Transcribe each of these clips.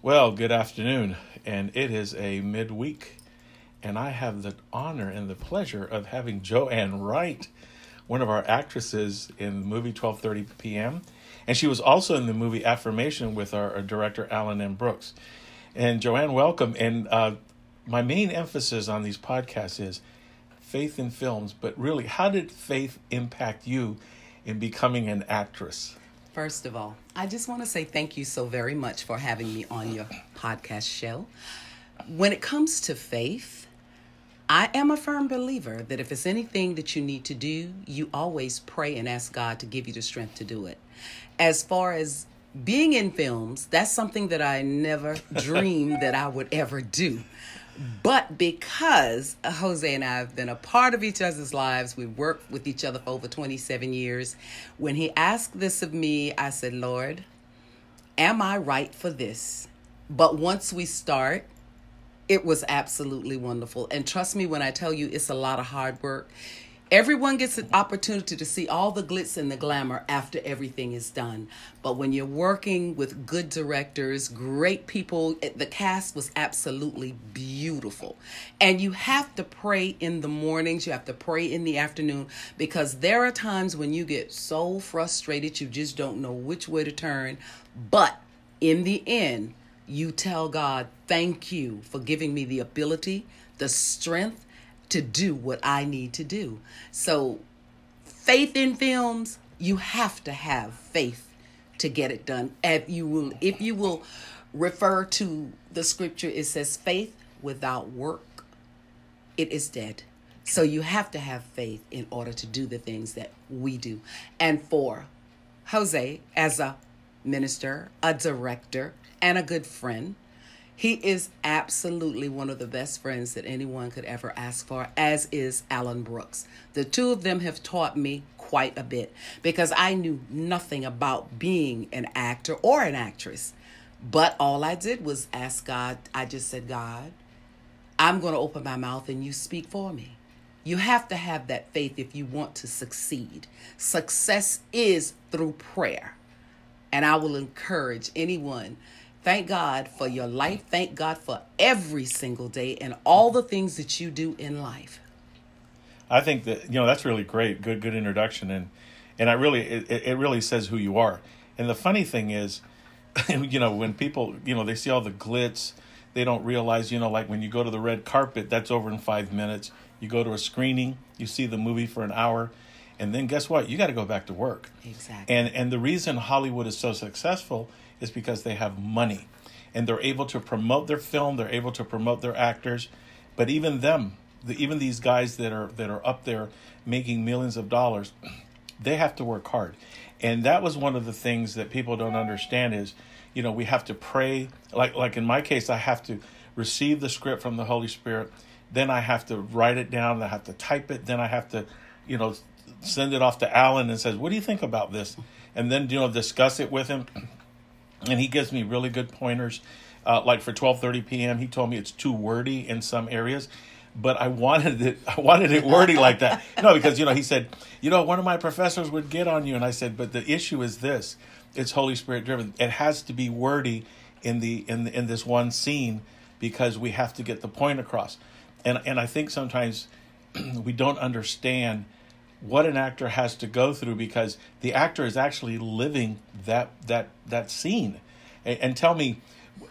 Well, good afternoon, and it is a midweek, and I have the honor and the pleasure of having JoAnn Wright, one of our actresses in the movie 12:30 p.m., and she was also in the movie Affirmation with our director, Alan M. Brooks. And JoAnn, welcome. And my main emphasis on these podcasts is faith in films, but really, how did faith impact you in becoming an actress? First of all, I just want to say thank you so very much for having me on your podcast show. When it comes to faith, I am a firm believer that if it's anything that you need to do, you always pray and ask God to give you the strength to do it. As far as being in films, that's something that I never dreamed that I would ever do. But because Jose and I have been a part of each other's lives, we worked with each other for over 27 years. When he asked this of me, I said, Lord, am I right for this? But once we start, it was absolutely wonderful. And trust me when I tell you, it's a lot of hard work. Everyone gets an opportunity to see all the glitz and the glamour after everything is done. But when you're working with good directors, great people, the cast was absolutely beautiful. And you have to pray in the mornings. You have to pray in the afternoon, because there are times when you get so frustrated, you just don't know which way to turn. But in the end, you tell God, thank you for giving me the ability, the strength, to do what I need to do. So faith in films, you have to have faith to get it done. If you will refer to the scripture, it says faith without work, it is dead. So you have to have faith in order to do the things that we do. And for Jose, as a minister, a director, and a good friend, he is absolutely one of the best friends that anyone could ever ask for, as is Alan Brooks. The two of them have taught me quite a bit, because I knew nothing about being an actor or an actress. But all I did was ask God. I just said, God, I'm going to open my mouth and you speak for me. You have to have that faith if you want to succeed. Success is through prayer. And I will encourage anyone. Thank God for your life. Thank God for every single day and all the things that you do in life. I think that, you know, that's really great. Good introduction. And I really, it really says who you are. And the funny thing is, you know, when people, you know, they see all the glitz, they don't realize, you know, like when you go to the red carpet, that's over in 5 minutes. You go to a screening, you see the movie for an hour. And then guess what? You got to go back to work. Exactly. And the reason Hollywood is so successful is because they have money, and they're able to promote their film. They're able to promote their actors, but even them, even these guys that are up there making millions of dollars, they have to work hard. And that was one of the things that people don't understand is, you know, we have to pray. Like in my case, I have to receive the script from the Holy Spirit. Then I have to write it down. I have to type it. Then I have to, you know, send it off to Alan and says, what do you think about this? And then, you know, discuss it with him. And he gives me really good pointers. Like for 12:30 p.m., he told me it's too wordy in some areas. But I wanted it wordy like that. No, because, you know, he said, you know, one of my professors would get on you. And I said, but the issue is this. It's Holy Spirit driven. It has to be wordy in this one scene, because we have to get the point across. And I think sometimes we don't understand what an actor has to go through, because the actor is actually living that scene. And tell me,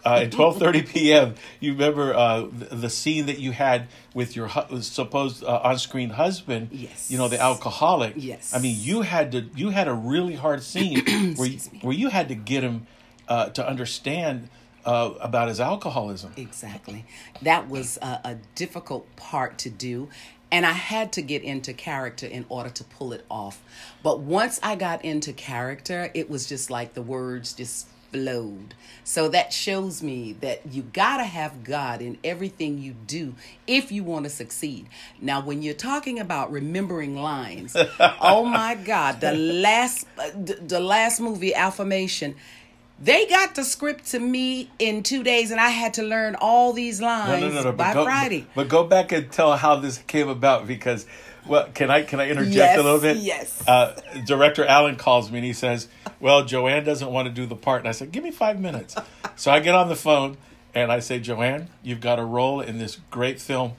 at 12:30 p.m., you remember the scene that you had with your supposed on-screen husband? Yes. You know, the alcoholic. Yes. I mean, you had a really hard scene where you had to get him to understand about his alcoholism. Exactly. That was a difficult part to do. And I had to get into character in order to pull it off. But once I got into character, it was just like the words just flowed. So that shows me that you gotta have God in everything you do if you want to succeed. Now, when you're talking about remembering lines, oh my God, the last movie, Affirmation, they got the script to me in 2 days, and I had to learn all these lines by Friday. But go back and tell how this came about, because, well, can I interject a little bit? Yes. Director Allen calls me and he says, well, JoAnn doesn't want to do the part. And I said, give me 5 minutes. So I get on the phone and I say, JoAnn, you've got a role in this great film.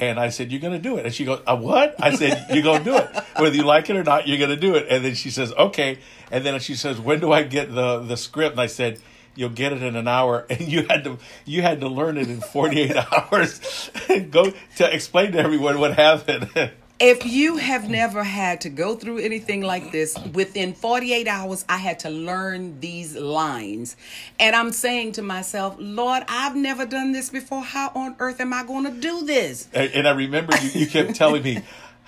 And I said, you're going to do it. And she goes, what? I said, you're going to do it. Whether you like it or not, you're going to do it. And then she says, okay. And then she says, when do I get the script? And I said, you'll get it in an hour. And you had to learn it in 48 hours and go to explain to everyone what happened. If you have never had to go through anything like this, within 48 hours, I had to learn these lines. And I'm saying to myself, Lord, I've never done this before. How on earth am I going to do this? And I remember you kept telling me,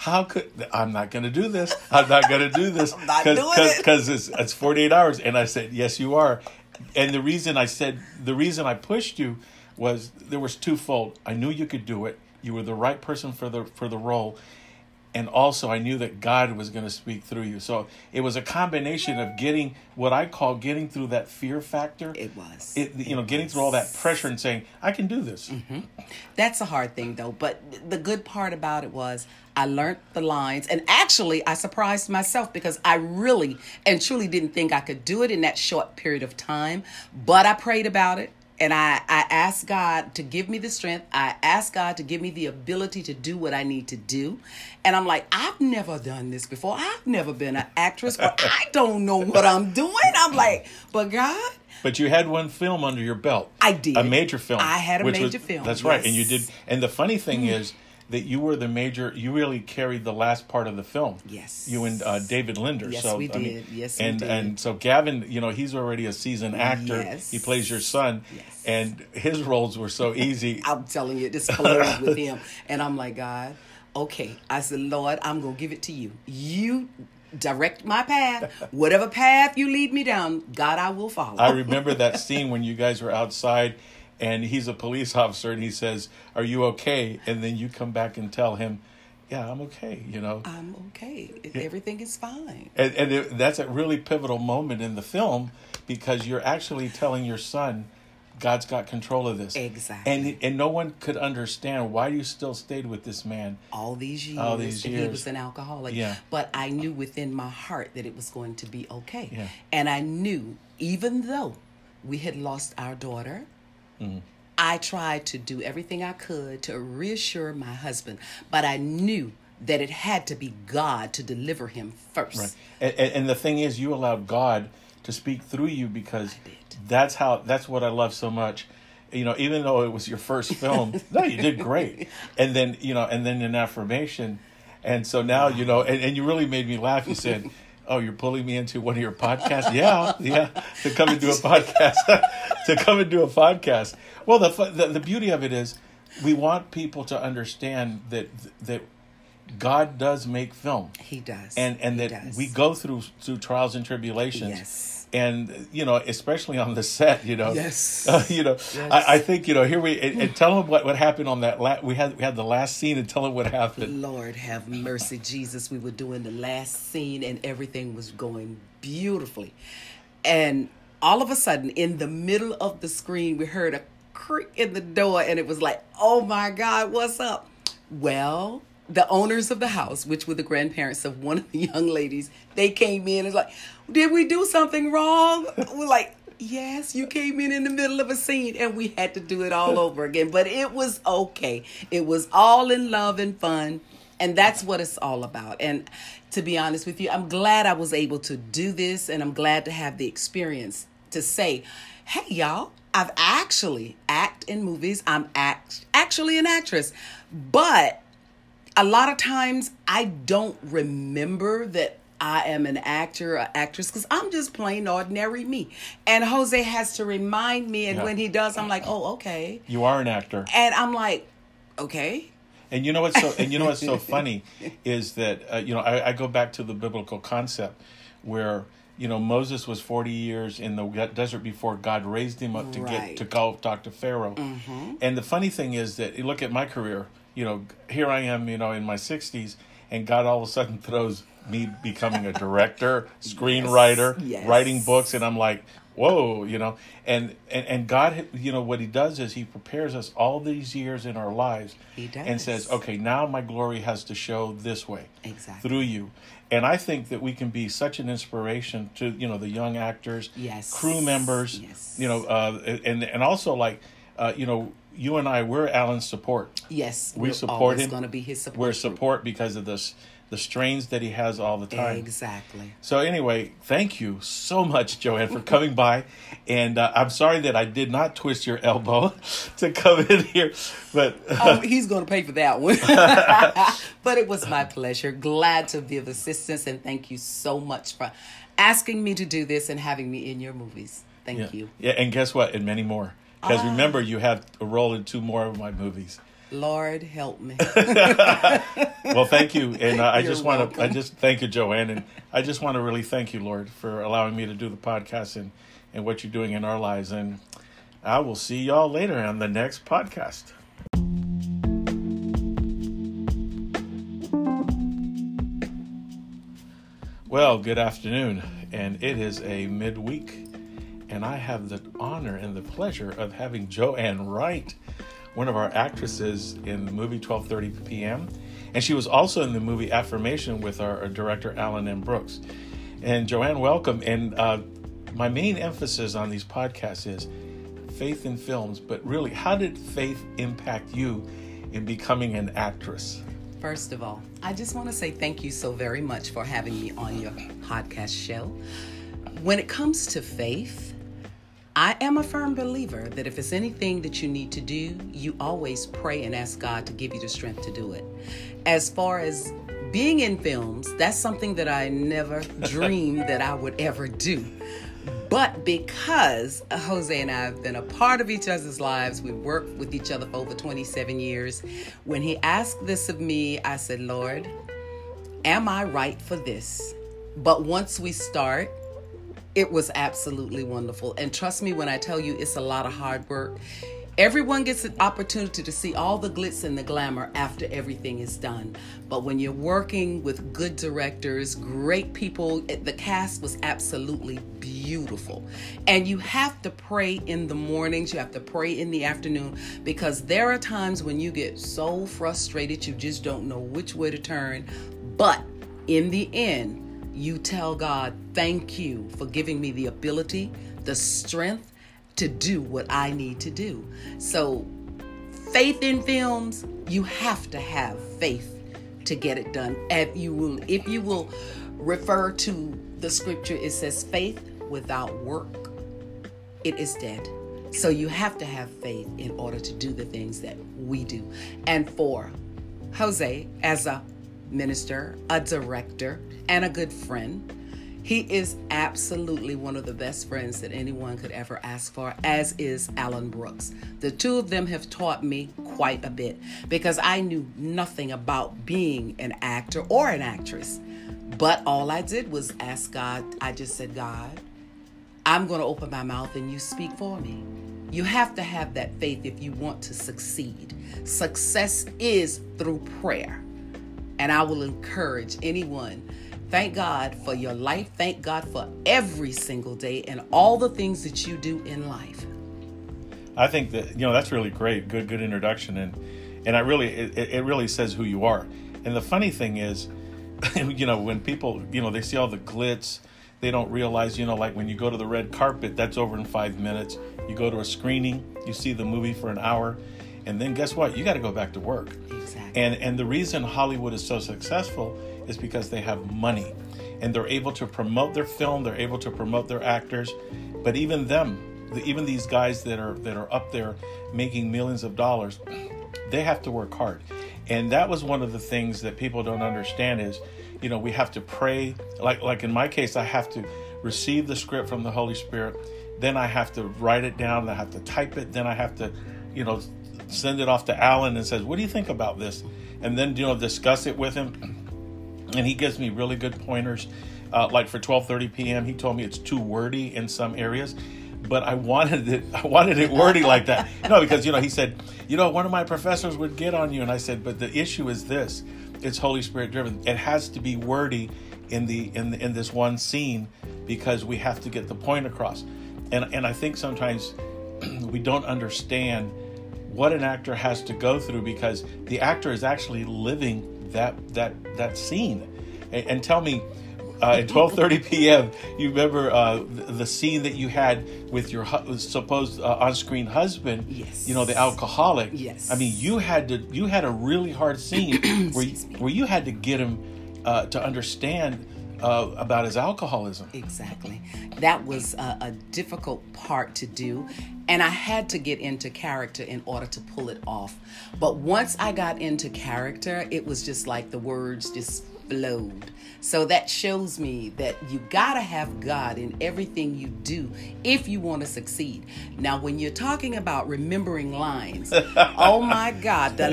I'm not going to do this. I'm not going to do this. I'm not doing it. Because it's 48 hours. And I said, yes, you are. And the reason I pushed you was there was twofold. I knew you could do it. You were the right person for the role. And also I knew that God was going to speak through you. So it was a combination of getting what I call getting through that fear factor. It was. Getting through all that pressure and saying, I can do this. Mm-hmm. That's a hard thing, though. But the good part about it was I learned the lines. And actually, I surprised myself because I really and truly didn't think I could do it in that short period of time. But I prayed about it. And I asked God to give me the strength. I asked God to give me the ability to do what I need to do. And I'm like, I've never done this before. I've never been an actress. Or I don't know what I'm doing. I'm like, but God. But you had one film under your belt. I did. A major film. I had a major film. That's right. And you did. And the funny thing is that you were the major. You really carried the last part of the film. Yes. You and David Linder. Yes, so, we did. We did. And so Gavin, he's already a seasoned actor. Yes. He plays your son. Yes. And his roles were so easy. I'm telling you, this hilarious with him. And I'm like, God, okay. I said, Lord, I'm going to give it to you. You direct my path. Whatever path you lead me down, God, I will follow. I remember that scene when you guys were outside. And he's a police officer, and he says, are you okay? And then you come back and tell him, yeah, I'm okay, I'm okay. Everything is fine. And that's a really pivotal moment in the film because you're actually telling your son, God's got control of this. Exactly. And no one could understand why you still stayed with this man. All these years. He was an alcoholic. Yeah. But I knew within my heart that it was going to be okay. Yeah. And I knew, even though we had lost our daughter, mm-hmm. I tried to do everything I could to reassure my husband, but I knew that it had to be God to deliver him first. Right. And the thing is, you allowed God to speak through you because that's what I love so much. Even though it was your first film, no, you did great. And then, an affirmation. And so now, and you really made me laugh. You said, oh, you're pulling me into one of your podcasts? Yeah, to come and do a podcast. Well, the beauty of it is we want people to understand that God does make film. He does. And we go through trials and tribulations. Yes. And, especially on the set, Yes. Yes. I think, here we... And tell them what happened on that... We had the last scene and tell them what happened. Lord have mercy, Jesus. We were doing the last scene and everything was going beautifully. And all of a sudden, in the middle of the screen, we heard a creak in the door and it was like, oh my God, what's up? Well... The owners of the house, which were the grandparents of one of the young ladies, they came in and was like, did we do something wrong? We're like, yes, you came in the middle of a scene and we had to do it all over again. But it was okay. It was all in love and fun. And that's what it's all about. And to be honest with you, I'm glad I was able to do this. And I'm glad to have the experience to say, hey, y'all, I've actually acted in movies. I'm actually an actress. But... a lot of times I don't remember that I am an actor or actress because I'm just plain ordinary me. And Jose has to remind me. And when he does, I'm like, oh, okay. You are an actor. And I'm like, okay. And what's so funny is that, I go back to the biblical concept where, Moses was 40 years in the desert before God raised him up to go talk to Pharaoh. Mm-hmm. And the funny thing is that you look at my career. Here I am, in my 60s, and God all of a sudden throws me becoming a director, screenwriter, writing books, and I'm like, whoa, And God, what he does is he prepares us all these years in our lives. He does. And says, okay, now my glory has to show this way. Exactly. Through you. And I think that we can be such an inspiration to, you know, the young actors, crew members, you know, and also like, you know, you and I, we're Alan's support. We support him. We're going to be his support. We're support because of this, the strains that he has all the time. Exactly. So anyway, thank you so much, JoAnn, for coming by. And I'm sorry that I did not twist your elbow to come in here. But he's going to pay for that one. But it was my pleasure. Glad to be of assistance. And thank you so much for asking me to do this and having me in your movies. Thank you. Yeah, and guess what? And many more. Because remember, you have a role in two more of my movies. Lord help me. Well, thank you, and I just thank you, JoAnn, and I just want to really thank you, Lord, for allowing me to do the podcast and what you're doing in our lives. And I will see y'all later on the next podcast. Well, good afternoon, and it is a midweek. And I have the honor and the pleasure of having JoAnn Wright, one of our actresses in the movie 12:30 p.m. And she was also in the movie Affirmation with our director, Alan M. Brooks. And JoAnn, welcome. And my main emphasis on these podcasts is faith in films. But really, how did faith impact you in becoming an actress? First of all, I just want to say thank you so very much for having me on your podcast show. When it comes to faith, I am a firm believer that if it's anything that you need to do, you always pray and ask God to give you the strength to do it. As far as being in films, that's something that I never dreamed that I would ever do. But because Jose and I have been a part of each other's lives, we've worked with each other for over 27 years. When he asked this of me, I said, Lord, am I right for this? But once we start, it was absolutely wonderful. And trust me when I tell you, it's a lot of hard work. Everyone gets an opportunity to see all the glitz and the glamour after everything is done. But when you're working with good directors, great people, the cast was absolutely beautiful. And you have to pray in the mornings, you have to pray in the afternoon, because there are times when you get so frustrated, you just don't know which way to turn. But in the end, you tell God, thank you for giving me the ability, the strength to do what I need to do. So faith in films, you have to have faith to get it done. If you will refer to the scripture, it says faith without work, it is dead. So you have to have faith in order to do the things that we do. And for Jose, as a minister, a director, and a good friend. He is absolutely one of the best friends that anyone could ever ask for, as is Alan Brooks. The two of them have taught me quite a bit because I knew nothing about being an actor or an actress. But all I did was ask God. I just said, God, I'm going to open my mouth and you speak for me. You have to have that faith if you want to succeed. Success is through prayer. And I will encourage anyone, thank God for your life. Thank God for every single day and all the things that you do in life. I think that, you know, that's really great. Good introduction. And I really, it really says who you are. And the funny thing is, you know, when people, you know, they see all the glitz, they don't realize, you know, like when you go to the red carpet, that's over in 5 minutes. You go to a screening, you see the movie for an hour. And then guess what? You got to go back to work. Exactly. And the reason Hollywood is so successful is because they have money. And they're able to promote their film. They're able to promote their actors. But even them, even these guys that are up there making millions of dollars, they have to work hard. And that was one of the things that people don't understand is, you know, we have to pray. Like in my case, I have to receive the script from the Holy Spirit. Then I have to write it down. I have to type it. Then I have to, you know, send it off to Alan and says, what do you think about this? And then, you know, discuss it with him. And he gives me really good pointers. Like for 12:30 p.m., he told me it's too wordy in some areas. But I wanted it wordy like that. No, because, you know, he said, you know, one of my professors would get on you. And I said, but the issue is this. It's Holy Spirit driven. It has to be wordy in this one scene because we have to get the point across. And I think sometimes we don't understand what an actor has to go through because the actor is actually living that scene. and tell me at 12:30 p.m. you remember the scene that you had with your supposed on-screen husband. Yes. You know, the alcoholic. Yes. I mean, you had a really hard scene where you had to get him to understand about his alcoholism. Exactly. That was a difficult part to do. And I had to get into character in order to pull it off. But once I got into character, it was just like the words just flowed. So that shows me that you gotta have God in everything you do if you want to succeed. Now, when you're talking about remembering lines, oh my God, the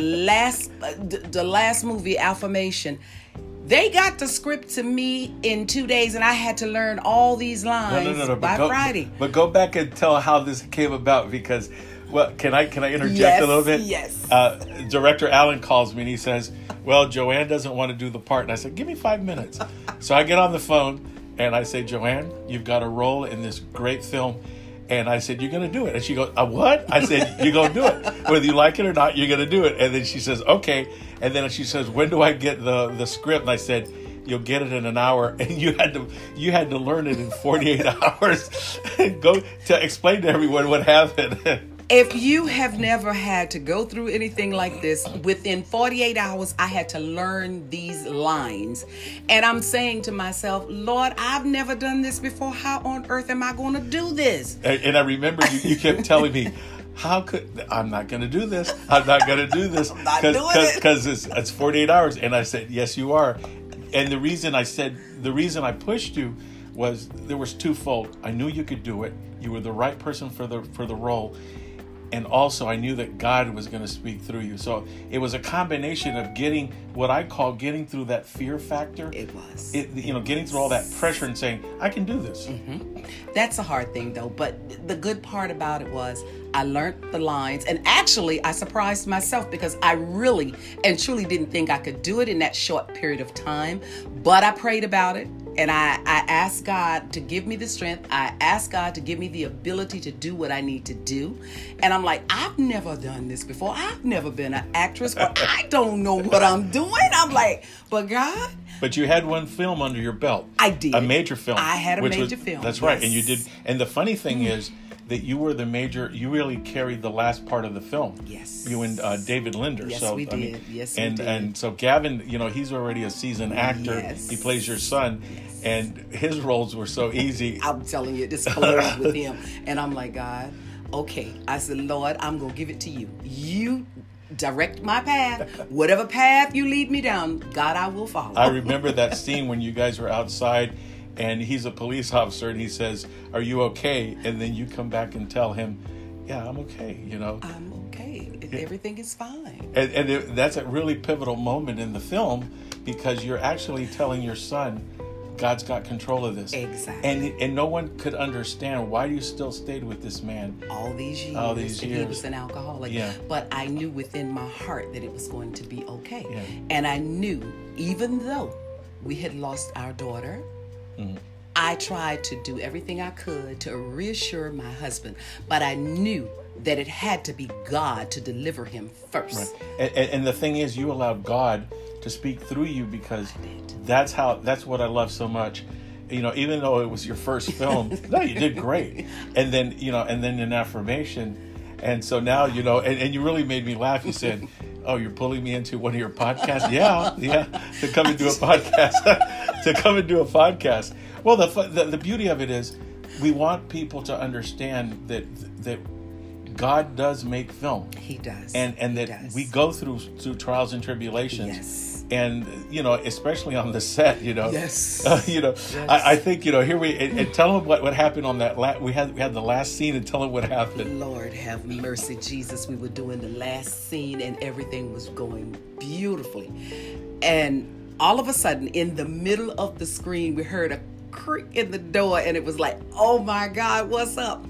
last movie, Affirmation. They got the script to me in 2 days, and I had to learn all these lines by Friday. But go back and tell how this came about, because, well, can I interject a little bit? Yes. Director Allen calls me and he says, well, JoAnn doesn't want to do the part. And I said, give me 5 minutes. So I get on the phone and I say, JoAnn, you've got a role in this great film. And I said, you're going to do it. And she goes, what? I said, you're going to do it. Whether you like it or not, you're going to do it. And then she says, okay. And then she says, when do I get the script? And I said, you'll get it in an hour. And you had to learn it in 48 hours. Go to explain to everyone what happened. If you have never had to go through anything like this, within 48 hours, I had to learn these lines. And I'm saying to myself, Lord, I've never done this before. How on earth am I going to do this? And I remember you kept telling me, I'm not going to do this. I'm not going to do this. Because it's 48 hours. And I said, yes, you are. And the reason I pushed you was there was twofold. I knew you could do it. You were the right person for the role. And also, I knew that God was going to speak through you. So it was a combination of getting what I call getting through that fear factor. It was. Getting through all that pressure and saying, I can do this. Mm-hmm. That's a hard thing, though. But the good part about it was I learned the lines. And actually, I surprised myself because I really and truly didn't think I could do it in that short period of time. But I prayed about it. And I asked God to give me the strength. I asked God to give me the ability to do what I need to do. And I'm like, I've never done this before. I've never been an actress, or I don't know what I'm doing. I'm like, but God. But you had one film under your belt. I did. A major film. I had a major film. That's right. And you did. And the funny thing is that you were the major. You really carried the last part of the film. Yes. You and David Linder. Yes, so, we did. We did. And so Gavin, he's already a seasoned actor. Yes. He plays your son. Yes. And his roles were so easy. I'm telling you, this collabed with him. And I'm like, God, okay. I said, Lord, I'm going to give it to you. You direct my path. Whatever path you lead me down, God, I will follow. I remember that scene when you guys were outside and he's a police officer and he says, are you okay? And then you come back and tell him, yeah, I'm okay, I'm okay. Everything is fine. And that's a really pivotal moment in the film because you're actually telling your son, God's got control of this. Exactly. And no one could understand why you still stayed with this man. All these years. He was an alcoholic. Yeah. But I knew within my heart that it was going to be okay. Yeah. And I knew, even though we had lost our daughter, mm-hmm. I tried to do everything I could to reassure my husband. But I knew that it had to be God to deliver him first. Right. And the thing is, you allowed God to speak through you because that's what I love so much. Even though it was your first film, no, you did great. And then, an affirmation. And so now, and you really made me laugh. You said, oh, you're pulling me into one of your podcasts? Yeah. To come and do a podcast. Well, the beauty of it is we want people to understand that God does make film. He does. And that we go through trials and tribulations. Yes. And, especially on the set, Yes. Yes. I think, here we... And tell them what happened on that... We had the last scene and tell them what happened. Lord have mercy, Jesus. We were doing the last scene and everything was going beautifully. And all of a sudden, in the middle of the screen, we heard a creak in the door and it was like, oh my God, what's up?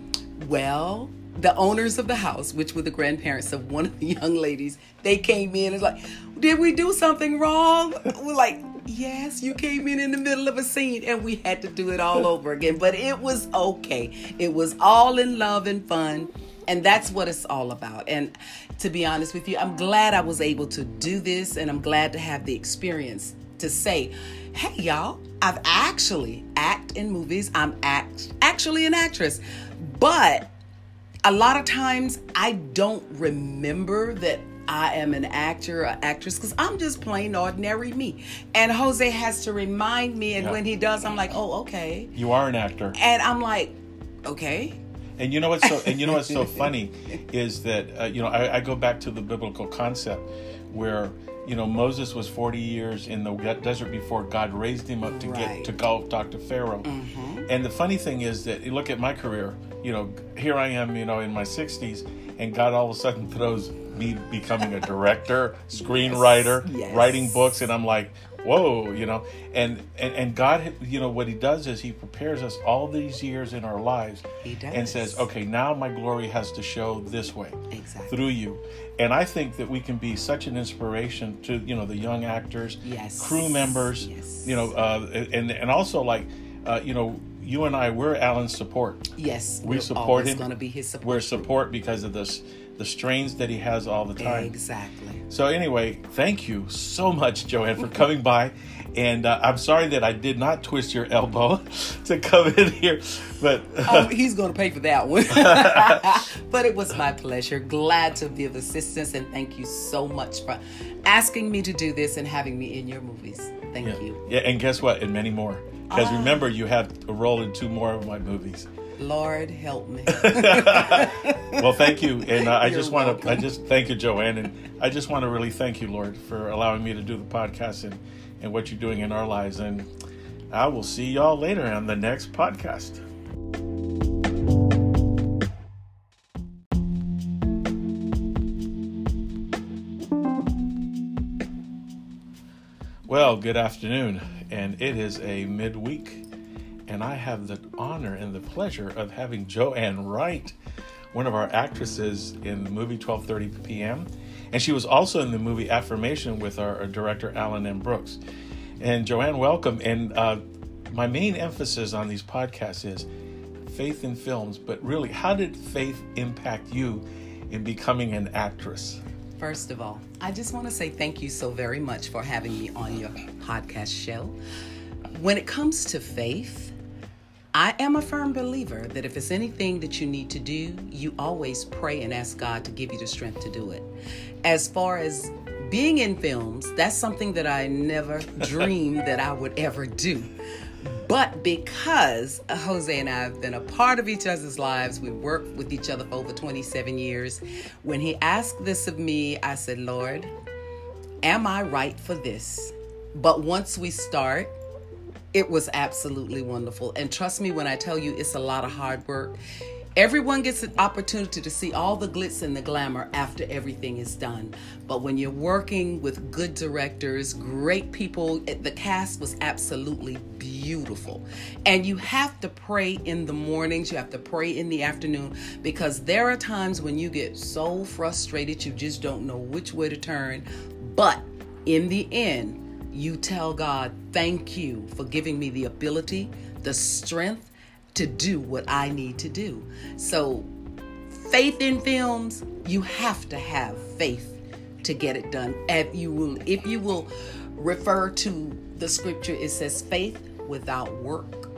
Well... The owners of the house, which were the grandparents of one of the young ladies, they came in and was like, did we do something wrong? We're like, yes, you came in the middle of a scene and we had to do it all over again. But it was okay. It was all in love and fun. And that's what it's all about. And to be honest with you, I'm glad I was able to do this and I'm glad to have the experience to say, hey, y'all, I've actually acted in movies. I'm actually an actress. But a lot of times I don't remember that I am an actor or actress because I'm just plain ordinary me. And Jose has to remind me. And when he does, I'm like, oh, okay. You are an actor. And I'm like, okay. And you know what's so funny is that I go back to the biblical concept where Moses was 40 years in the desert before God raised him up to get to go talk to Pharaoh. Mm-hmm. And the funny thing is that you look at my career, here I am, in my 60s, and God all of a sudden throws me becoming a director, screenwriter, writing books, and I'm like, whoa, and God, what he does is he prepares us all these years in our lives and says, okay, now my glory has to show this way through you. And I think that we can be such an inspiration to, the young actors, crew members, and also you and I, we're Alan's support. Yes. We support him. We're going to be his support. We're support because of the strains that he has all the time. Exactly. So anyway, thank you so much, JoAnn, for coming by. And I'm sorry that I did not twist your elbow to come in here. But he's going to pay for that one. But it was my pleasure. Glad to be of assistance. And thank you so much for asking me to do this and having me in your movies. Thank you. Yeah, and guess what? And many more. Because remember, you have a role in 2 more of my movies. Lord help me. Well, thank you, and I just thank you, JoAnn, and I just want to really thank you, Lord, for allowing me to do the podcast and what you're doing in our lives. And I will see y'all later on the next podcast. Well, good afternoon, and it is a midweek, and I have the honor and the pleasure of having JoAnn Wright, one of our actresses in the movie 12:30 p.m., and she was also in the movie Affirmation with our director Alan M. Brooks. And JoAnn, welcome. And my main emphasis on these podcasts is faith in films, but really, how did faith impact you in becoming an actress? First of all, I just want to say thank you so very much for having me on your podcast show. When it comes to faith, I am a firm believer that if it's anything that you need to do, you always pray and ask God to give you the strength to do it. As far as being in films, that's something that I never dreamed that I would ever do. But because Jose and I have been a part of each other's lives, we worked with each other for over 27 years. When he asked this of me, I said, Lord, am I right for this? But once we start, it was absolutely wonderful. And trust me when I tell you, it's a lot of hard work. Everyone gets an opportunity to see all the glitz and the glamour after everything is done. But when you're working with good directors, great people, the cast was absolutely beautiful. And you have to pray in the mornings, you have to pray in the afternoon, because there are times when you get so frustrated, you just don't know which way to turn. But in the end, you tell God, thank you for giving me the ability, the strength, to do what I need to do. So faith in films, you have to have faith to get it done. If you will refer to the scripture, it says faith without work,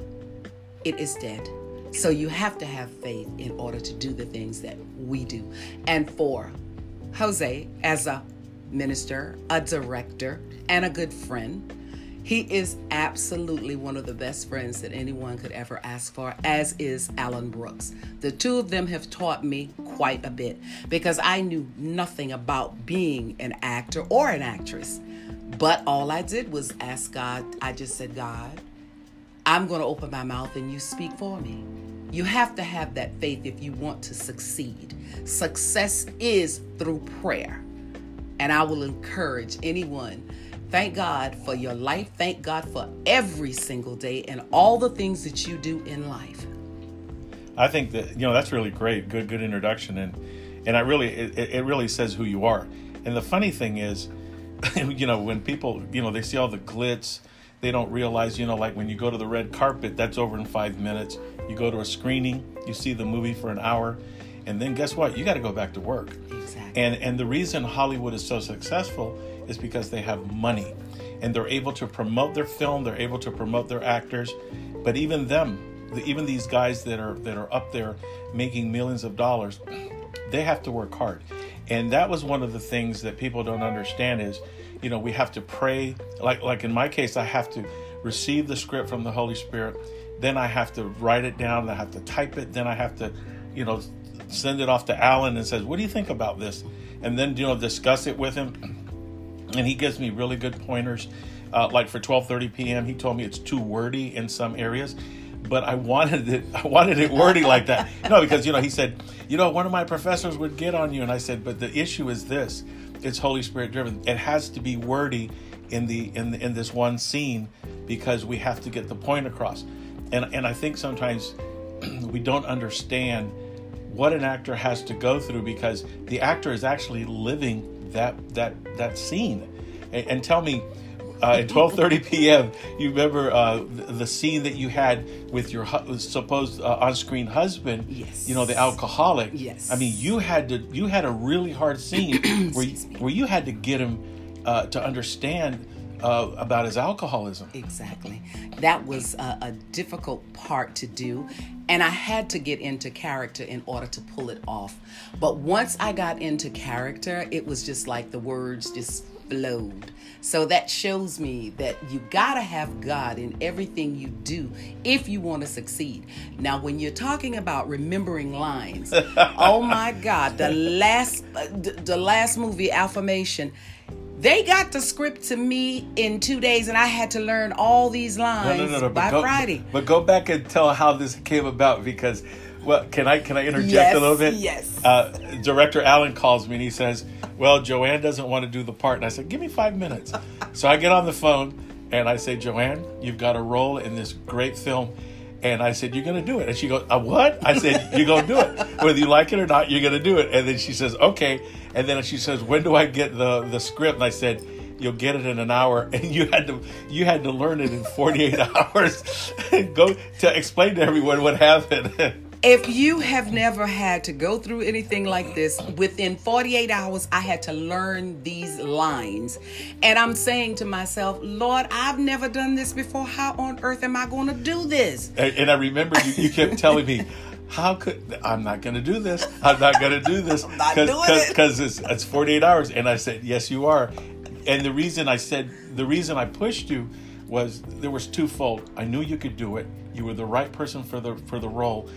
it is dead. So you have to have faith in order to do the things that we do. And for Jose, as a minister, a director, and a good friend, he is absolutely one of the best friends that anyone could ever ask for, as is Alan Brooks. The two of them have taught me quite a bit because I knew nothing about being an actor or an actress. But all I did was ask God. I just said, God, I'm going to open my mouth and you speak for me. You have to have that faith if you want to succeed. Success is through prayer. And I will encourage anyone. Thank God for your life. Thank God for every single day and all the things that you do in life. I think that, that's really great. Good introduction. And I really, it really says who you are. And the funny thing is, when people, they see all the glitz, they don't realize, like when you go to the red carpet, that's over in 5 minutes. You go to a screening, you see the movie for an hour. And then guess what? You got to go back to work. Exactly. And the reason Hollywood is so successful is because they have money. and they're able to promote their film, they're able to promote their actors. But even them, even these guys that are up there making millions of dollars, they have to work hard. And that was one of the things that people don't understand is, you know, we have to pray. Like in my case, I have to receive the script from the Holy Spirit. Then I have to write it down. I have to type it. Then I have to, you know, send it off to Alan and says, what do you think about this? And then, you know, discuss it with him. And he gives me really good pointers. Like for 12:30 p.m., he told me it's too wordy in some areas. But I wanted it wordy like that. No, because, you know, he said, you know, one of my professors would get on you. And I said, but the issue is this. It's Holy Spirit driven. It has to be wordy in this one scene because we have to get the point across. And I think sometimes we don't understand what an actor has to go through because the actor is actually living that scene. And tell me, at 12:30 p.m., you remember the scene that you had with your supposed on-screen husband? Yes. You know, the alcoholic. Yes. I mean, you had a really hard scene where you had to get him to understand about his alcoholism. Exactly. That was a difficult part to do. And I had to get into character in order to pull it off. But once I got into character, it was just like the words just flowed. So that shows me that you gotta have God in everything you do if you want to succeed. Now, when you're talking about remembering lines, oh my God, the last movie, Affirmation. They got the script to me in 2 days, and I had to learn all these lines by Friday. But go back and tell how this came about, because, well, can I interject a little bit? Yes. Director Allen calls me, and he says, well, JoAnn doesn't want to do the part. And I said, give me 5 minutes. So I get on the phone, and I say, JoAnn, you've got a role in this great film. And I said, you're going to do it. And she goes, what? I said, you're going to do it. Whether you like it or not, you're going to do it. And then she says, okay. And then she says, when do I get the script? And I said, you'll get it in an hour. And you had to learn it in 48 hours and go to explain to everyone what happened. If you have never had to go through anything like this, within 48 hours, I had to learn these lines. And I'm saying to myself, Lord, I've never done this before. How on earth am I going to do this? And I remember you kept telling me, I'm not going to do this. I'm not going to do this. Because it's 48 hours. And I said, yes, you are. And the reason I pushed you was there was twofold. I knew you could do it. You were the right person for the role.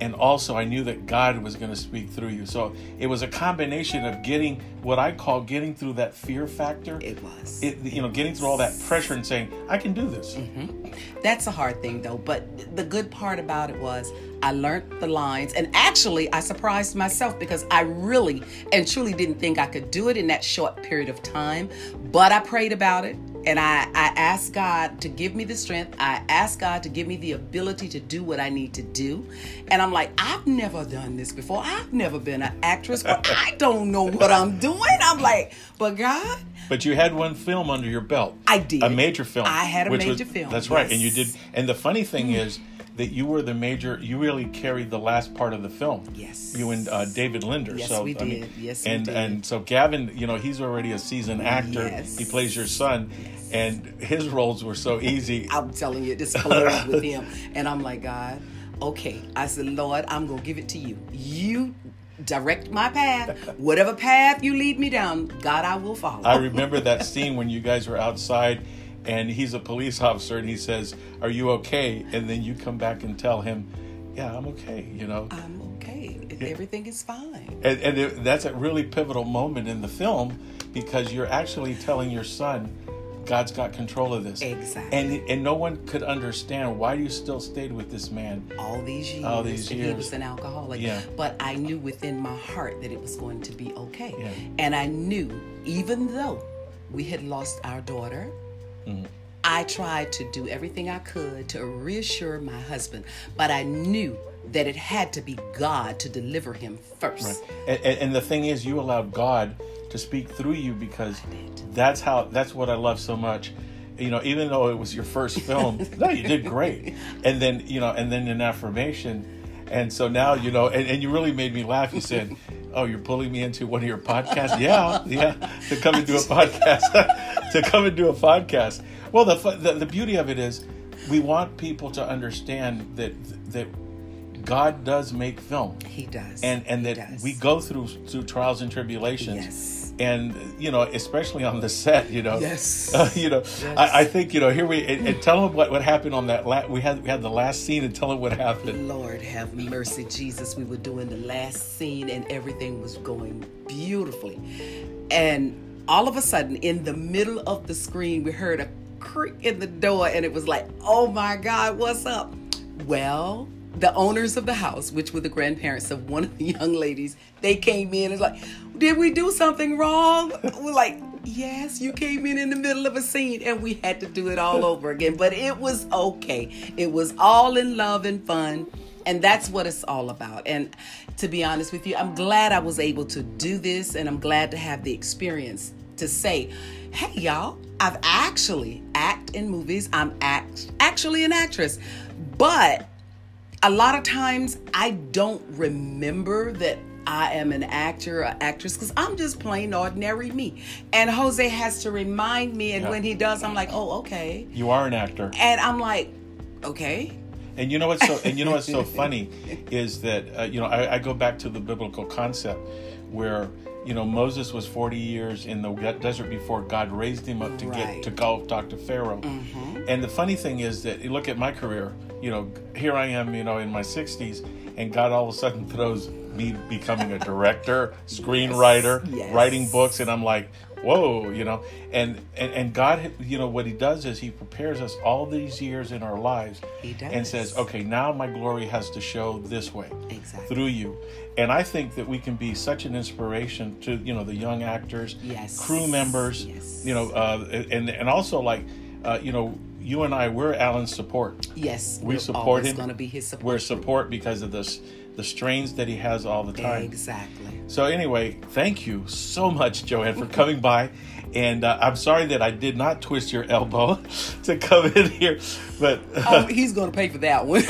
And also, I knew that God was going to speak through you. So it was a combination of getting what I call getting through that fear factor. It was. Getting through all that pressure and saying, I can do this. Mm-hmm. That's a hard thing, though. But the good part about it was I learned the lines. And actually, I surprised myself because I really and truly didn't think I could do it in that short period of time. But I prayed about it. And I asked God to give me the strength. I asked God to give me the ability to do what I need to do. And I'm like, I've never done this before. I've never been an actress, but I don't know what I'm doing. I'm like, but God. But you had one film under your belt. I did. A major film. I had a major film. That's right. Yes. And you did. And the funny thing is that you were the major. You really carried the last part of the film. Yes. You and David Linder. Yes, so, we did. We did. And so Gavin, you know, he's already a seasoned actor. Yes. He plays your son. Yes. And his roles were so easy. I'm telling you, this collab with him. And I'm like, God, okay. I said, Lord, I'm going to give it to you. You direct my path. Whatever path you lead me down, God, I will follow. I remember that scene when you guys were outside and he's a police officer and he says, are you okay? And then you come back and tell him, yeah, I'm okay, you know. I'm okay. Everything is fine. And that's a really pivotal moment in the film because you're actually telling your son, God's got control of this. Exactly. And no one could understand why you still stayed with this man. All these years. He was an alcoholic. Yeah. But I knew within my heart that it was going to be okay. Yeah. And I knew, even though we had lost our daughter, mm-hmm. I tried to do everything I could to reassure my husband. But I knew that it had to be God to deliver him first. Right. And the thing is, you allowed God to speak through you because that's what I love so much. You know, even though it was your first film, no, you did great. And then, you know, and then an affirmation. And so now, you know, and you really made me laugh. You said, Oh, you're pulling me into one of your podcasts? Yeah, to come and do a podcast. Well, the beauty of it is we want people to understand that God does make film. He does. And that we go through trials and tribulations. Yes. And, especially on the set, Yes. I think, here we... And tell them what happened on that... We had the last scene, and tell them what happened. Lord have mercy, Jesus. We were doing the last scene, and everything was going beautifully. And all of a sudden, in the middle of the screen, we heard a creak in the door, and it was like, oh my God, what's up? Well... The owners of the house, which were the grandparents of one of the young ladies, they came in and was like, did we do something wrong? We're like, yes, you came in the middle of a scene, and we had to do it all over again. But it was okay. It was all in love and fun. And that's what it's all about. And to be honest with you, I'm glad I was able to do this, and I'm glad to have the experience to say, hey, y'all, I've actually acted in movies. I'm actually an actress. But... a lot of times I don't remember that I am an actor or actress because I'm just plain ordinary me. And Jose has to remind me, and when he does, I'm like, oh, okay. You are an actor. And I'm like, okay. And what's so funny is that, I go back to the biblical concept where, Moses was 40 years in the desert before God raised him up to get to go talk to Pharaoh. Mm-hmm. And the funny thing is that you look at my career, here I am, in my 60s, and God all of a sudden throws me becoming a director, screenwriter, writing books. And I'm like, whoa, and God, what he does is he prepares us all these years in our lives. He does. And says, okay, now my glory has to show this way. Exactly. Through you. And I think that we can be such an inspiration to, the young actors, crew members, and also you and I, we're Alan's support. Yes. We support him. We're always going to be his support. We're support because of the strains that he has all the time. Exactly. So anyway, thank you so much, JoAnn, for coming by. And I'm sorry that I did not twist your elbow to come in here. But he's going to pay for that one.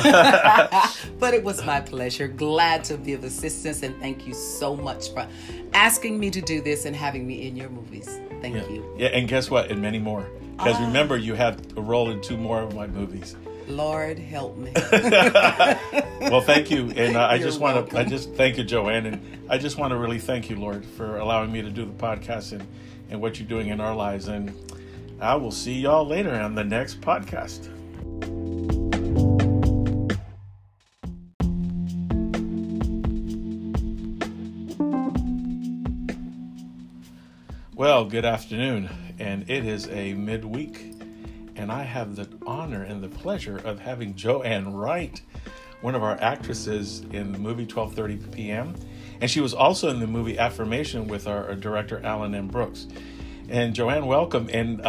But it was my pleasure. Glad to be of assistance. And thank you so much for asking me to do this and having me in your movies. Thank you. Yeah, and guess what? And many more. Because remember, you have a role in 2 more of my movies. Lord help me. Well, thank you, and I just thank you, JoAnn, and I just want to really thank you, Lord, for allowing me to do the podcast and what you're doing in our lives. And I will see y'all later on the next podcast. Well, good afternoon, and it is a midweek. And I have the honor and the pleasure of having JoAnn Wright, one of our actresses in the movie 12:30 p.m. And she was also in the movie Affirmation with our director, Alan M. Brooks. And JoAnn, welcome. And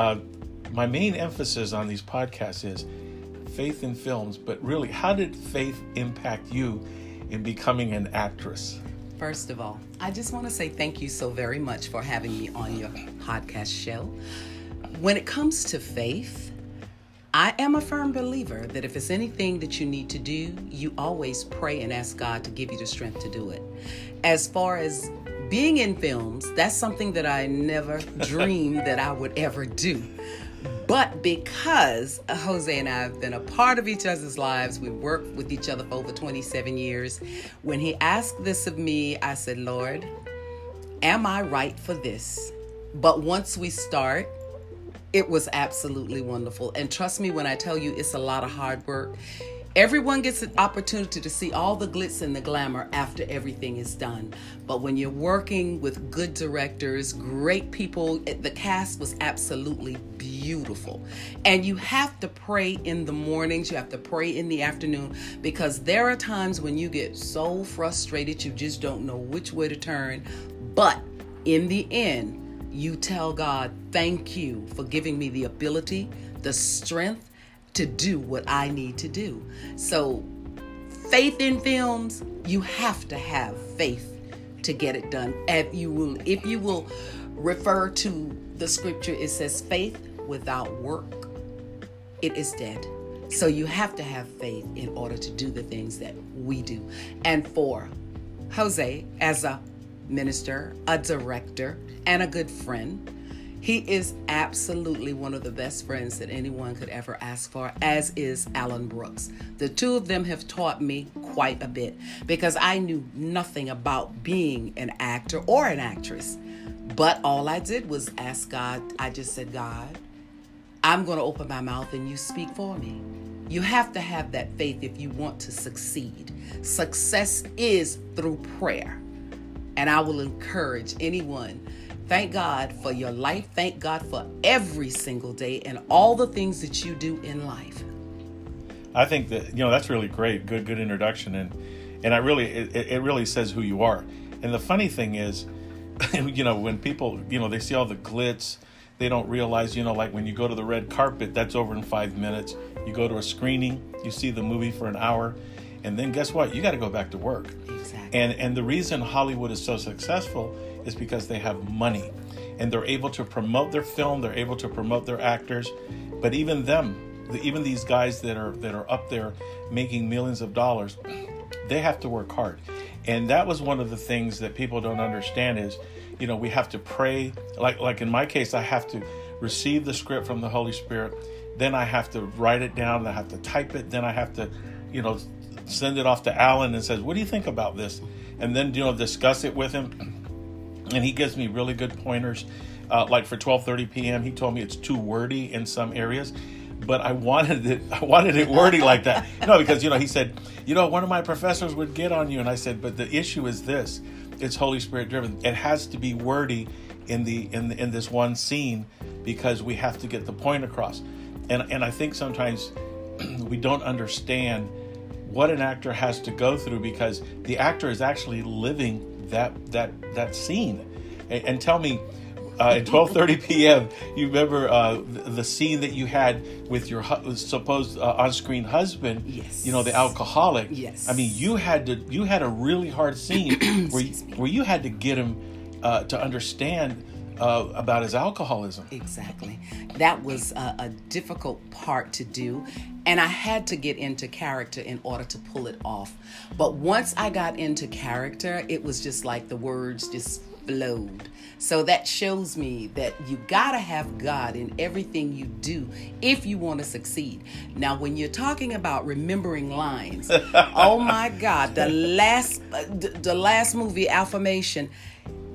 my main emphasis on these podcasts is faith in films. But really, how did faith impact you in becoming an actress? First of all, I just want to say thank you so very much for having me on your podcast show. When it comes to faith, I am a firm believer that if it's anything that you need to do, you always pray and ask God to give you the strength to do it. As far as being in films, that's something that I never dreamed that I would ever do. But because Jose and I have been a part of each other's lives, we worked with each other for over 27 years. When he asked this of me, I said, Lord, am I right for this? But once we start, it was absolutely wonderful. And trust me when I tell you, it's a lot of hard work. Everyone gets an opportunity to see all the glitz and the glamour after everything is done. But when you're working with good directors, great people, the cast was absolutely beautiful. And you have to pray in the mornings, you have to pray in the afternoon, because there are times when you get so frustrated, you just don't know which way to turn. But in the end, you tell God, thank you for giving me the ability, the strength to do what I need to do. So faith in films, you have to have faith to get it done. If you will refer to the scripture, it says faith without work, it is dead. So you have to have faith in order to do the things that we do. And for Jose, as a minister, a director, and a good friend. He is absolutely one of the best friends that anyone could ever ask for, as is Alan Brooks. The two of them have taught me quite a bit because I knew nothing about being an actor or an actress. But all I did was ask God. I just said, God, I'm going to open my mouth and you speak for me. You have to have that faith if you want to succeed. Success is through prayer. And I will encourage anyone. Thank God for your life. Thank God for every single day and all the things that you do in life. I think that, you know, that's really great. Good introduction. And I really, it really says who you are. And the funny thing is, you know, when people, you know, they see all the glitz, they don't realize, you know, like when you go to the red carpet, that's over in 5 minutes. You go to a screening, you see the movie for an hour, and then guess what? You got to go back to work. Exactly. And the reason Hollywood is so successful is because they have money and they're able to promote their film, they're able to promote their actors, but even them, even these guys that are up there making millions of dollars, they have to work hard. And that was one of the things that people don't understand is, you know, we have to pray. Like in my case, I have to receive the script from the Holy Spirit, then I have to write it down, I have to type it, then I have to, you know, send it off to Alan and says, what do you think about this? And then, you know, discuss it with him. And he gives me really good pointers. Like for 12:30 p.m., he told me it's too wordy in some areas, but I wanted it wordy like that. No, because, you know, he said, you know, one of my professors would get on you. And I said, but the issue is this, it's Holy Spirit driven. It has to be wordy in this one scene because we have to get the point across. And I think sometimes we don't understand what an actor has to go through because the actor is actually living that scene. And tell me, at 12:30 p.m., you remember the scene that you had with your supposed on-screen husband? Yes. You know, the alcoholic. Yes. I mean, you had a really hard scene where you had to get him to understand about his alcoholism. Exactly. That was a difficult part to do. And I had to get into character in order to pull it off. But once I got into character, it was just like the words just flowed. So that shows me that you gotta have God in everything you do if you want to succeed. Now, when you're talking about remembering lines, oh my God, the last movie, Affirmation.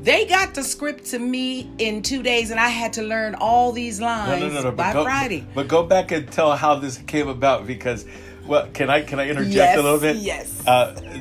They got the script to me in 2 days, and I had to learn all these lines by Friday. But go back and tell how this came about because, well, can I interject a little bit? Yes.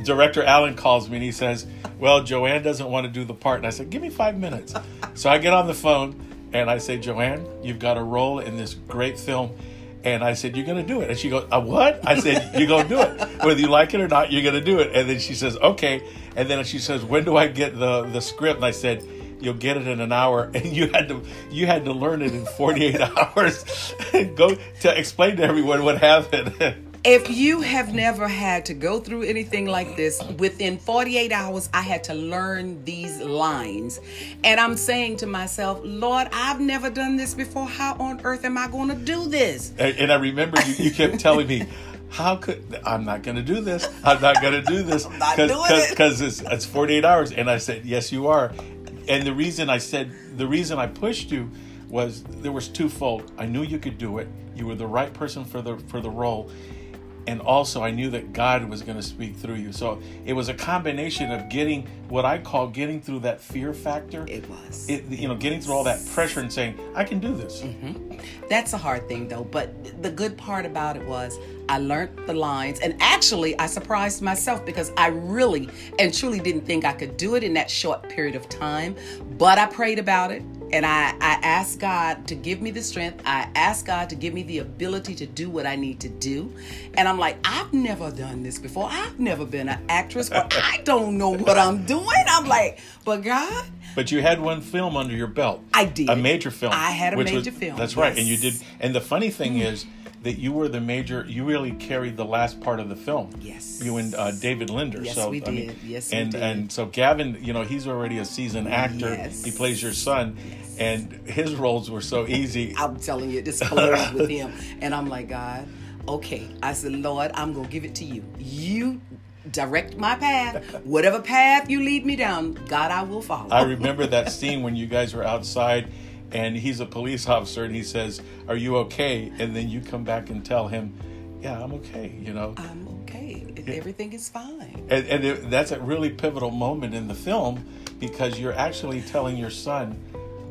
Director Allen calls me and he says, well, JoAnn doesn't want to do the part. And I said, give me 5 minutes. So I get on the phone and I say, JoAnn, you've got a role in this great film. And I said, you're going to do it. And she goes, what? I said, you're going to do it. Whether you like it or not, you're going to do it. And then she says, okay. And then she says, when do I get the script? And I said, you'll get it in an hour. And you had to learn it in 48 hours. Go to explain to everyone what happened. If you have never had to go through anything like this, within 48 hours, I had to learn these lines. And I'm saying to myself, Lord, I've never done this before. How on earth am I going to do this? And I remember you kept telling me, I'm not going to do this. I'm not going to do this. I'm not doing it. Because it's 48 hours. And I said, yes, you are. And the reason I pushed you was there was twofold. I knew you could do it. You were the right person for the role. And also I knew that God was going to speak through you. So it was a combination of getting what I call getting through that fear factor. It was. Getting through all that pressure and saying, I can do this. Mm-hmm. That's a hard thing though. But the good part about it was I learned the lines and actually I surprised myself because I really and truly didn't think I could do it in that short period of time. But I prayed about it. And I asked God to give me the strength. I asked God to give me the ability to do what I need to do. And I'm like, I've never done this before. I've never been an actress. But I don't know what I'm doing. I'm like, but God. But you had one film under your belt. I did. A major film. I had a major film. That's right. Yes. And you did. And the funny thing is that you were the major. You really carried the last part of the film. Yes. You and David Linder. Yes, so, we did. We did. And so Gavin, you know, he's already a seasoned actor. Yes. He plays your son. Yes. And his roles were so easy. I'm telling you, this colors with him. And I'm like, God, okay. I said, Lord, I'm going to give it to you. You direct my path. Whatever path you lead me down, God, I will follow. I remember that scene when you guys were outside and he's a police officer and he says, "Are you okay?" And then you come back and tell him, "Yeah, I'm okay, you know. I'm okay. Everything is fine." And that's a really pivotal moment in the film because you're actually telling your son,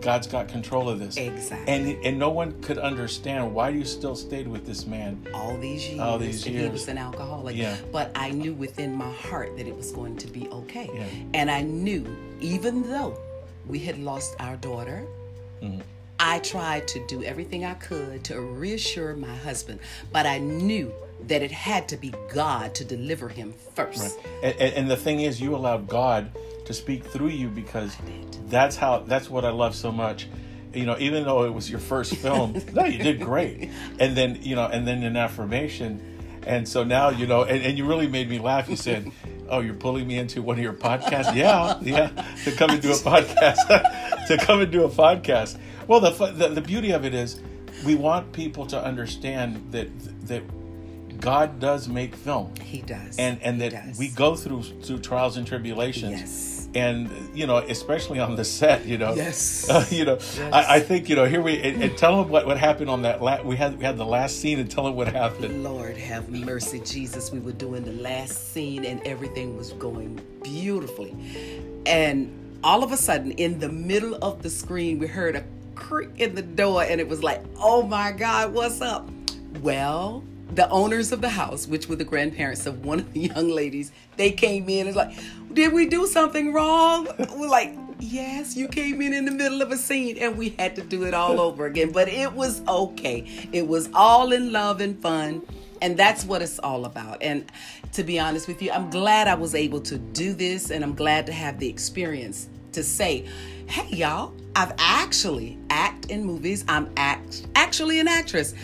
God's got control of this. Exactly. And no one could understand why you still stayed with this man all these years. All these years. He was an alcoholic. Yeah. But I knew within my heart that it was going to be okay. Yeah. And I knew, even though we had lost our daughter, mm-hmm. I tried to do everything I could to reassure my husband, but I knew that it had to be God to deliver him first. Right. And the thing is, you allowed God to speak through you because that's what I love so much. You know, even though it was your first film, no, you did great. And then, you know, and then an affirmation. And so now, you know, and you really made me laugh. You said, "Oh, you're pulling me into one of your podcasts?" Yeah, to come and do a podcast. Well, the beauty of it is, we want people to understand that God does make film. He does, and that we go through trials and tribulations. Yes. And you know, especially on the set, you know. Yes. You know, yes. I think, you know, here we and tell them what happened on that. We had the last scene, and tell them what happened. Lord have mercy, Jesus. We were doing the last scene, and everything was going beautifully, and all of a sudden, in the middle of the screen, we heard a creak in the door, and it was like, "Oh my God, what's up?" Well, the owners of the house, which were the grandparents of one of the young ladies, they came in and was like, "Did we do something wrong?" We're like, "Yes, you came in the middle of a scene," and we had to do it all over again. But it was okay. It was all in love and fun. And that's what it's all about. And to be honest with you, I'm glad I was able to do this, and I'm glad to have the experience to say, "Hey, y'all, I've actually acted in movies. I'm actually an actress."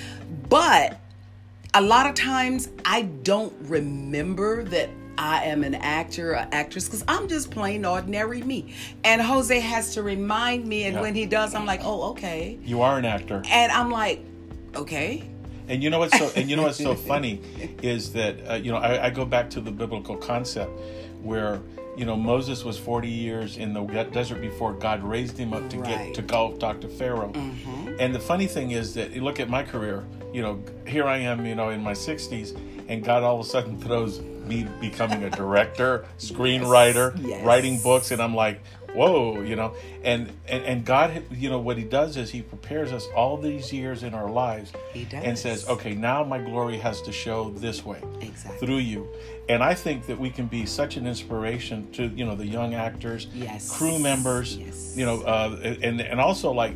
But a lot of times I don't remember that I am an actor or actress because I'm just plain ordinary me. And Jose has to remind me. And when he does, I'm like, "Oh, okay. You are an actor." And I'm like, "Okay." And you know what's so funny is that you know, I go back to the biblical concept where, you know, Moses was 40 years in the desert before God raised him up to get to go talk to Pharaoh. Mm-hmm. And the funny thing is that you look at my career, you know, here I am, you know, in my 60s, and God all of a sudden throws me becoming a director, screenwriter, writing books, and I'm like, "Whoa," you know. And God, you know, what he does is he prepares us all these years in our lives. He does. And says, "Okay, now my glory has to show this way." Exactly. Through you. And I think that we can be such an inspiration to, you know, the young actors, crew members, you know, and also like,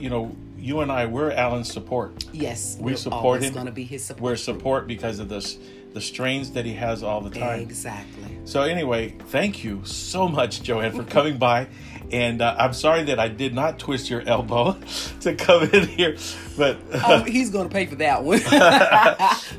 you know, you and I, we're Alan's support. Yes. We support him. We're going to be his support. We're support because of this, the strains that he has all the time. Exactly. So anyway, thank you so much, JoAnn, for coming by. And I'm sorry that I did not twist your elbow to come in here. But he's going to pay for that one.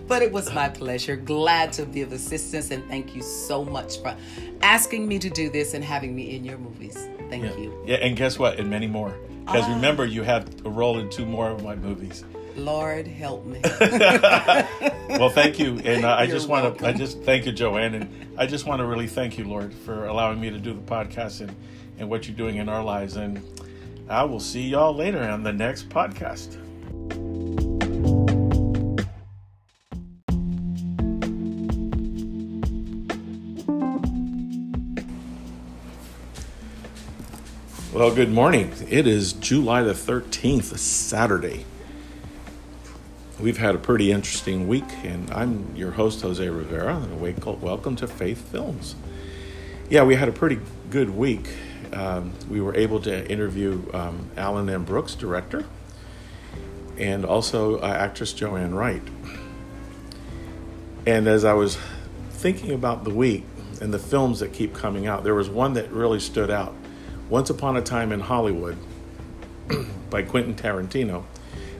But it was my pleasure. Glad to be of assistance. And thank you so much for asking me to do this and having me in your movies. Thank you. Yeah, and guess what? And many more. Because remember, you have a role in 2 more of my movies. Lord help me. Well, thank you, and I just thank you, JoAnn, and I just want to really thank you, Lord, for allowing me to do the podcast and what you're doing in our lives. And I will see y'all later on the next podcast. Well, good morning. It is July the 13th, Saturday. We've had a pretty interesting week, and I'm your host, Jose Rivera, and welcome to Faith Films. Yeah, we had a pretty good week. We were able to interview Alan M. Brooks, director, and also actress JoAnn Wright. And as I was thinking about the week and the films that keep coming out, there was one that really stood out, Once Upon a Time in Hollywood by Quentin Tarantino,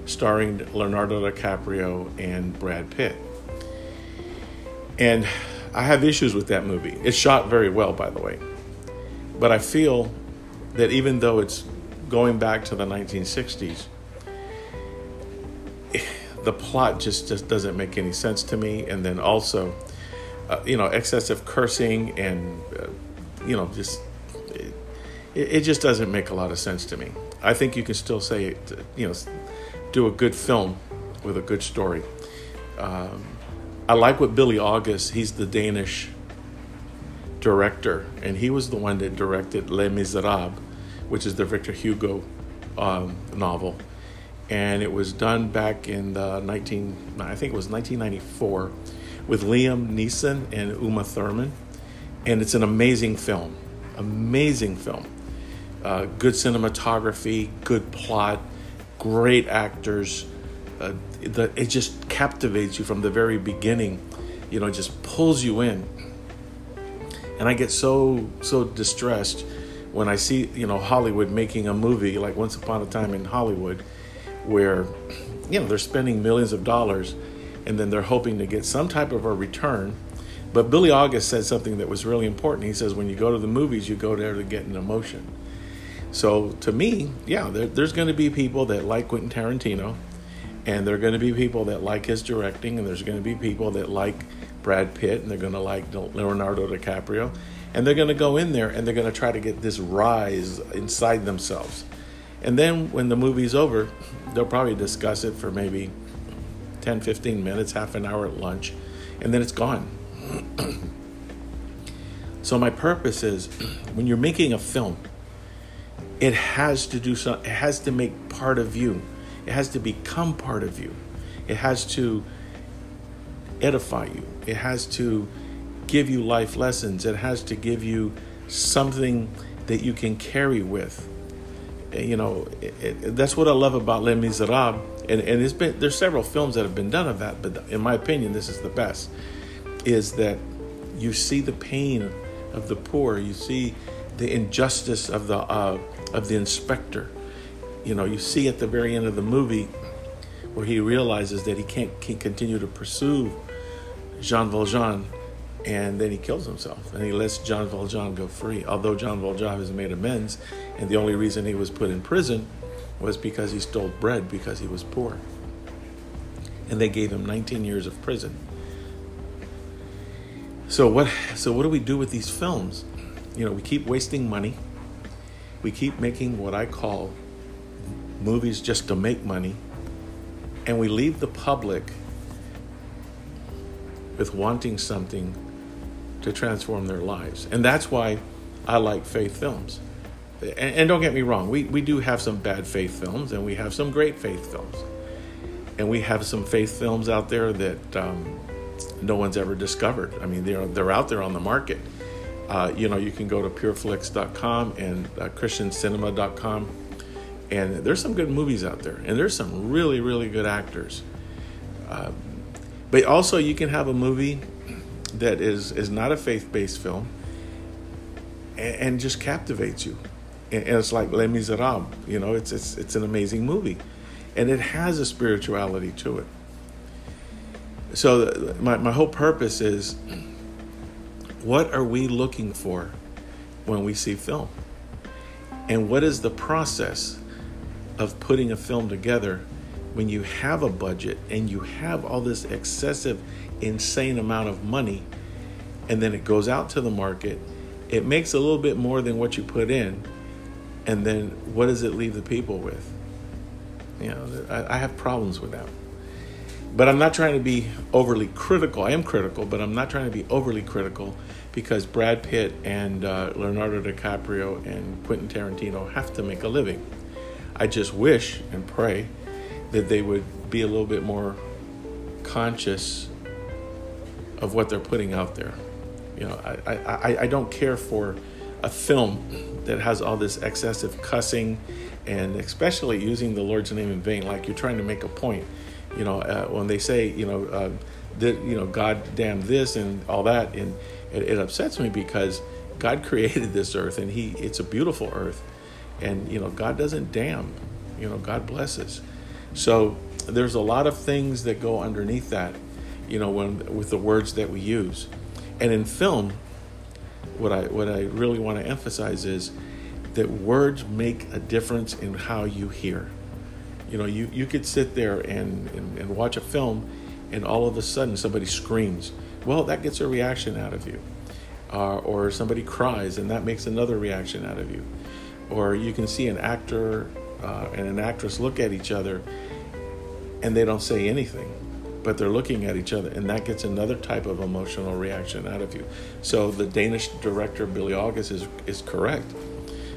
starring Leonardo DiCaprio and Brad Pitt. And I have issues with that movie. It's shot very well, by the way. But I feel that even though it's going back to the 1960s, the plot just doesn't make any sense to me. And then also excessive cursing and, just it just doesn't make a lot of sense to me. I think you can still say, do a good film with a good story. I like what Billy August, he's the Danish director, and he was the one that directed Les Misérables, which is the Victor Hugo novel. And it was done back in the 1994 with Liam Neeson and Uma Thurman. And it's an amazing film. Good cinematography, good plot, great actors. It just captivates you from the very beginning. It just pulls you in. And I get so distressed when I see, Hollywood making a movie like Once Upon a Time in Hollywood, where, they're spending millions of dollars and then they're hoping to get some type of a return. But Billy August said something that was really important. He says, when you go to the movies, you go there to get an emotion. So to me, there's going to be people that like Quentin Tarantino, and there are going to be people that like his directing, and there's going to be people that like Brad Pitt, and they're going to like Leonardo DiCaprio, and they're going to go in there and they're going to try to get this rise inside themselves. And then when the movie's over, they'll probably discuss it for maybe 10, 15 minutes, half an hour at lunch, and then it's gone. So my purpose is, when you're making a film, it has to do something. It has to make part of you. It has to become part of you. It has to edify you. It has to give you life lessons. It has to give you something that you can carry with. That's what I love about Les Misérables, and there's several films that have been done of that, but in my opinion, this is the best, is that you see the pain of the poor, you see the injustice of the inspector. You see at the very end of the movie where he realizes that he can't continue to pursue Jean Valjean, and then he kills himself, and he lets Jean Valjean go free. Although Jean Valjean has made amends, and the only reason he was put in prison was because he stole bread because he was poor. And they gave him 19 years of prison. So what do we do with these films? We keep wasting money. We keep making what I call movies just to make money. And we leave the public with wanting something to transform their lives. And that's why I like faith films. And don't get me wrong, we do have some bad faith films, and we have some great faith films. And we have some faith films out there that no one's ever discovered. I mean, they're out there on the market. You can go to pureflix.com and christiancinema.com, and there's some good movies out there, and there's some really, really good actors. But also, you can have a movie that is not a faith-based film, and just captivates you. And it's like Les Misérables. It's an amazing movie, and it has a spirituality to it. So my whole purpose is, what are we looking for when we see film? And what is the process of putting a film together when you have a budget and you have all this excessive, insane amount of money, and then it goes out to the market, it makes a little bit more than what you put in, and then what does it leave the people with? I have problems with that. But I'm not trying to be overly critical. I am critical, but I'm not trying to be overly critical, because Brad Pitt and Leonardo DiCaprio and Quentin Tarantino have to make a living. I just wish and pray that they would be a little bit more conscious of what they're putting out there. I don't care for a film that has all this excessive cussing, and especially using the Lord's name in vain, like you're trying to make a point. When they say, God damn this and all that, and it upsets me, because God created this earth, and it's a beautiful earth, and God doesn't damn, God blesses. So there's a lot of things that go underneath that, with the words that we use. And in film, what I really want to emphasize is that words make a difference in how you hear. You could sit there and watch a film, and all of a sudden somebody screams, well, that gets a reaction out of you. Or somebody cries and that makes another reaction out of you. Or you can see an actor and an actress look at each other and they don't say anything, but they're looking at each other, and that gets another type of emotional reaction out of you. So the Danish director Billy August is correct.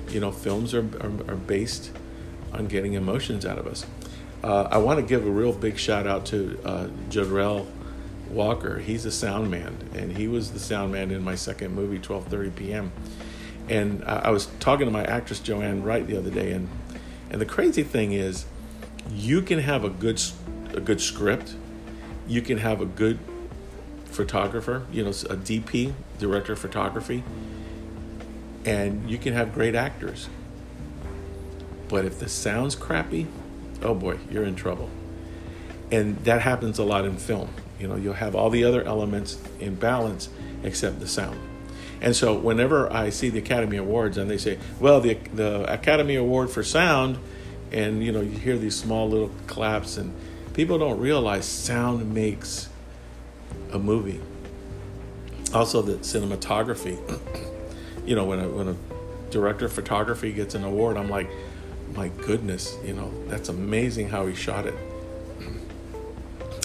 You know, films are based on getting emotions out of us. I want to give a real big shout out to Jodrell Walker. He's a sound man, and he was the sound man in my second movie, 12:30 p.m. And I was talking to my actress JoAnn Wright the other day, and the crazy thing is, you can have a good script, you can have a good photographer, you know, a DP, director of photography, and you can have great actors. But if the sound's crappy, oh boy, you're in trouble. And that happens a lot in film. You know, you'll have all the other elements in balance except the sound. And so whenever I see the Academy Awards and they say, well, the Academy Award for sound, and you know, you hear these small little claps, and people don't realize sound makes a movie. Also the cinematography. You know, when a director of photography gets an award, I'm like, my goodness, you know, that's amazing how he shot it.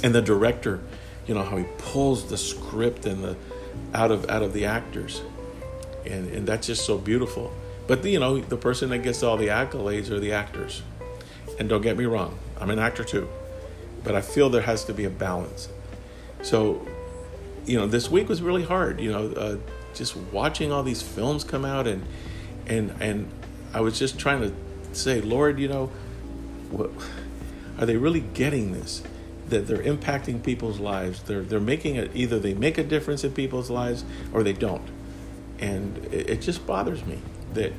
And the director, you know, how he pulls the script and the out of the actors, and that's just so beautiful. But you know, the person that gets all the accolades are the actors. And don't get me wrong, I'm an actor too, but I feel there has to be a balance. So, you know, this week was really hard. You know, just watching all these films come out, and I was just trying to say, Lord, you know, what, are they really getting this? That they're impacting people's lives. They're making it, either they make a difference in people's lives or they don't, and it just bothers me that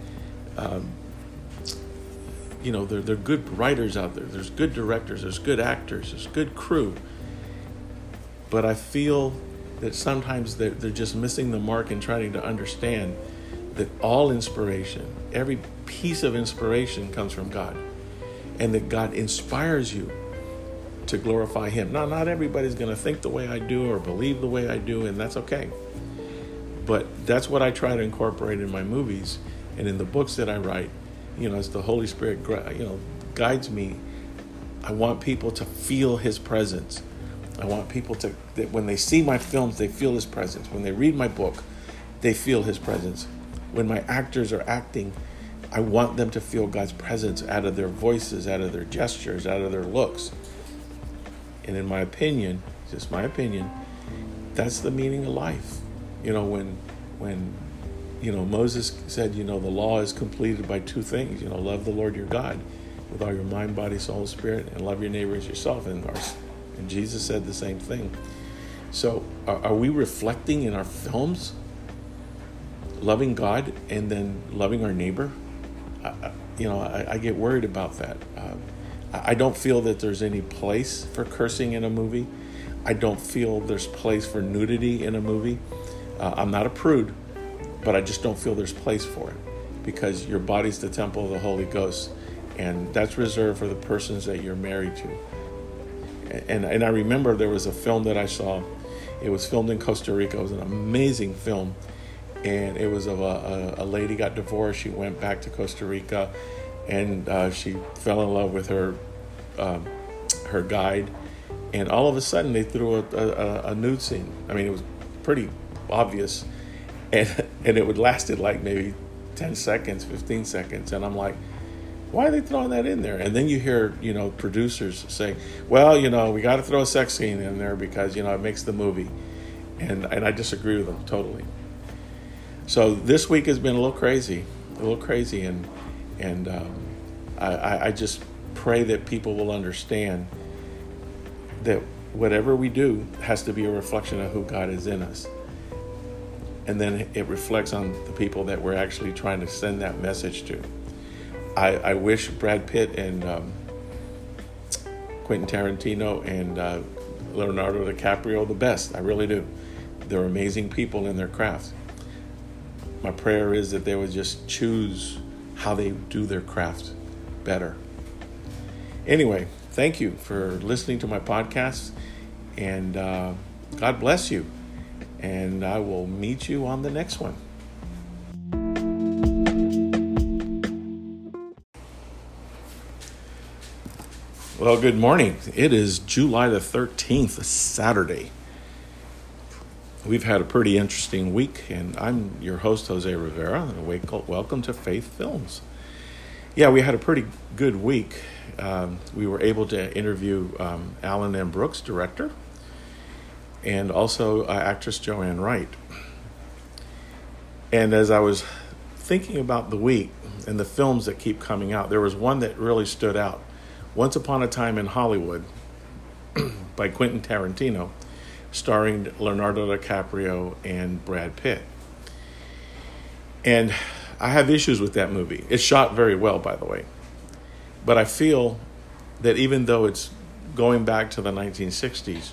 you know, they're good writers out there. There's good directors. There's good actors. There's good crew. But I feel that sometimes they're just missing the mark in trying to understand that all inspiration, every piece of inspiration, comes from God, and that God inspires you to glorify him. Now, not everybody's going to think the way I do or believe the way I do, and that's okay. But that's what I try to incorporate in my movies and in the books that I write. You know, as the Holy Spirit, you know, guides me, I want people to feel his presence. I want people to, that when they see my films, they feel his presence. When they read my book, they feel his presence. When my actors are acting, I want them to feel God's presence out of their voices, out of their gestures, out of their looks. And in my opinion, just my opinion, that's the meaning of life. You know, when you know, Moses said, you know, the law is completed by two things. You know, love the Lord your God with all your mind, body, soul, spirit, and love your neighbor as yourself. And Jesus said the same thing. So are we reflecting in our films loving God and then loving our neighbor? You know, I get worried about that. I don't feel that there's any place for cursing in a movie. I don't feel there's place for nudity in a movie. I'm not a prude, but I just don't feel there's place for it, because your body's the temple of the Holy Ghost, and that's reserved for the persons that you're married to. And I remember there was a film that I saw. It was filmed in Costa Rica. It was an amazing film, and it was of a lady got divorced. She went back to Costa Rica, and she fell in love with her guide, and all of a sudden they threw a nude scene. I mean, it was pretty obvious, and it would lasted like maybe 10 seconds, 15 seconds, and I'm like, why are they throwing that in there? And then you hear, you know, producers say, well, you know, we got to throw a sex scene in there because, you know, it makes the movie, and I disagree with them totally. So this week has been a little crazy, and I just pray that people will understand that whatever we do has to be a reflection of who God is in us. And then it reflects on the people that we're actually trying to send that message to. I wish Brad Pitt and Quentin Tarantino and Leonardo DiCaprio the best. I really do. They're amazing people in their craft. My prayer is that they would just choose how they do their craft better. Anyway, thank you for listening to my podcast, and God bless you. and I will meet you on the next one. Well, good morning. It is July the 13th, Saturday. We've had a pretty interesting week, and I'm your host, Jose Rivera, and welcome to Faith Films. Yeah, we had a pretty good week. We were able to interview Alan M. Brooks, director, and also actress JoAnn Wright. And as I was thinking about the week and the films that keep coming out, there was one that really stood out. Once Upon a Time in Hollywood by Quentin Tarantino, starring Leonardo DiCaprio and Brad Pitt. And I have issues with that movie. It's shot very well, by the way. But I feel that even though it's going back to the 1960s,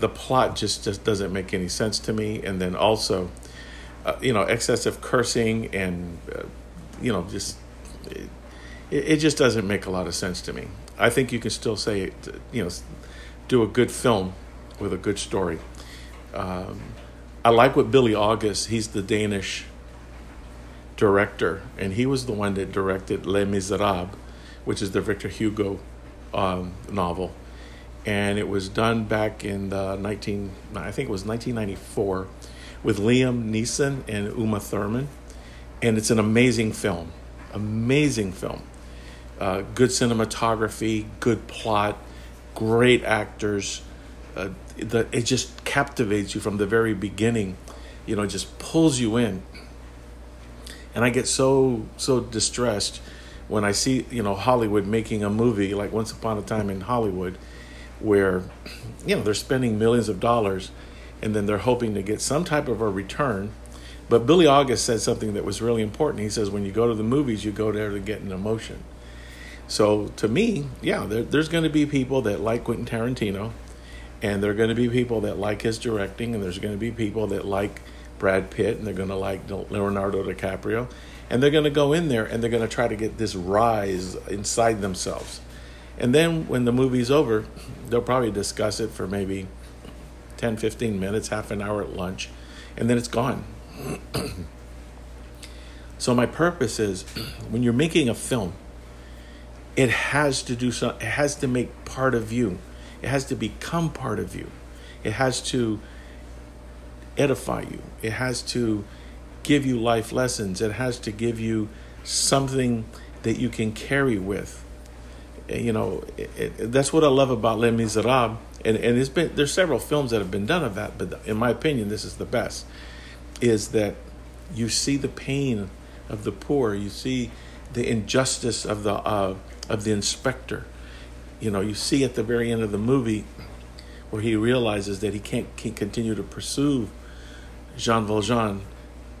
the plot just doesn't make any sense to me. And then also, excessive cursing and, just... It just doesn't make a lot of sense to me. I think you can still say, do a good film with a good story. I like what Billy August, he's the Danish director, and he was the one that directed Les Misérables, which is the Victor Hugo novel. And it was done back in 1994 with Liam Neeson and Uma Thurman. And it's an amazing film. Good cinematography, good plot, great actors. It just captivates you from the very beginning. It just pulls you in. And I get so distressed when I see, Hollywood making a movie like Once Upon a Time in Hollywood where, they're spending millions of dollars and then they're hoping to get some type of a return. But Billy August said something that was really important. He says, when you go to the movies, you go there to get an emotion. So to me, yeah, there's going to be people that like Quentin Tarantino, and there are going to be people that like his directing, and there's going to be people that like Brad Pitt, and they're going to like Leonardo DiCaprio, and they're going to go in there and they're going to try to get this rise inside themselves. And then when the movie's over, they'll probably discuss it for maybe 10, 15 minutes, half an hour at lunch, and then it's gone. So my purpose is, when you're making a film, it has to do something. It has to make part of you. It has to become part of you. It has to edify you. It has to give you life lessons. It has to give you something that you can carry with. That's what I love about Les Misérables. And there's several films that have been done of that, but in my opinion, this is the best. Is that you see the pain of the poor, you see the injustice of the inspector. You see at the very end of the movie where he realizes that he can't continue to pursue Jean Valjean,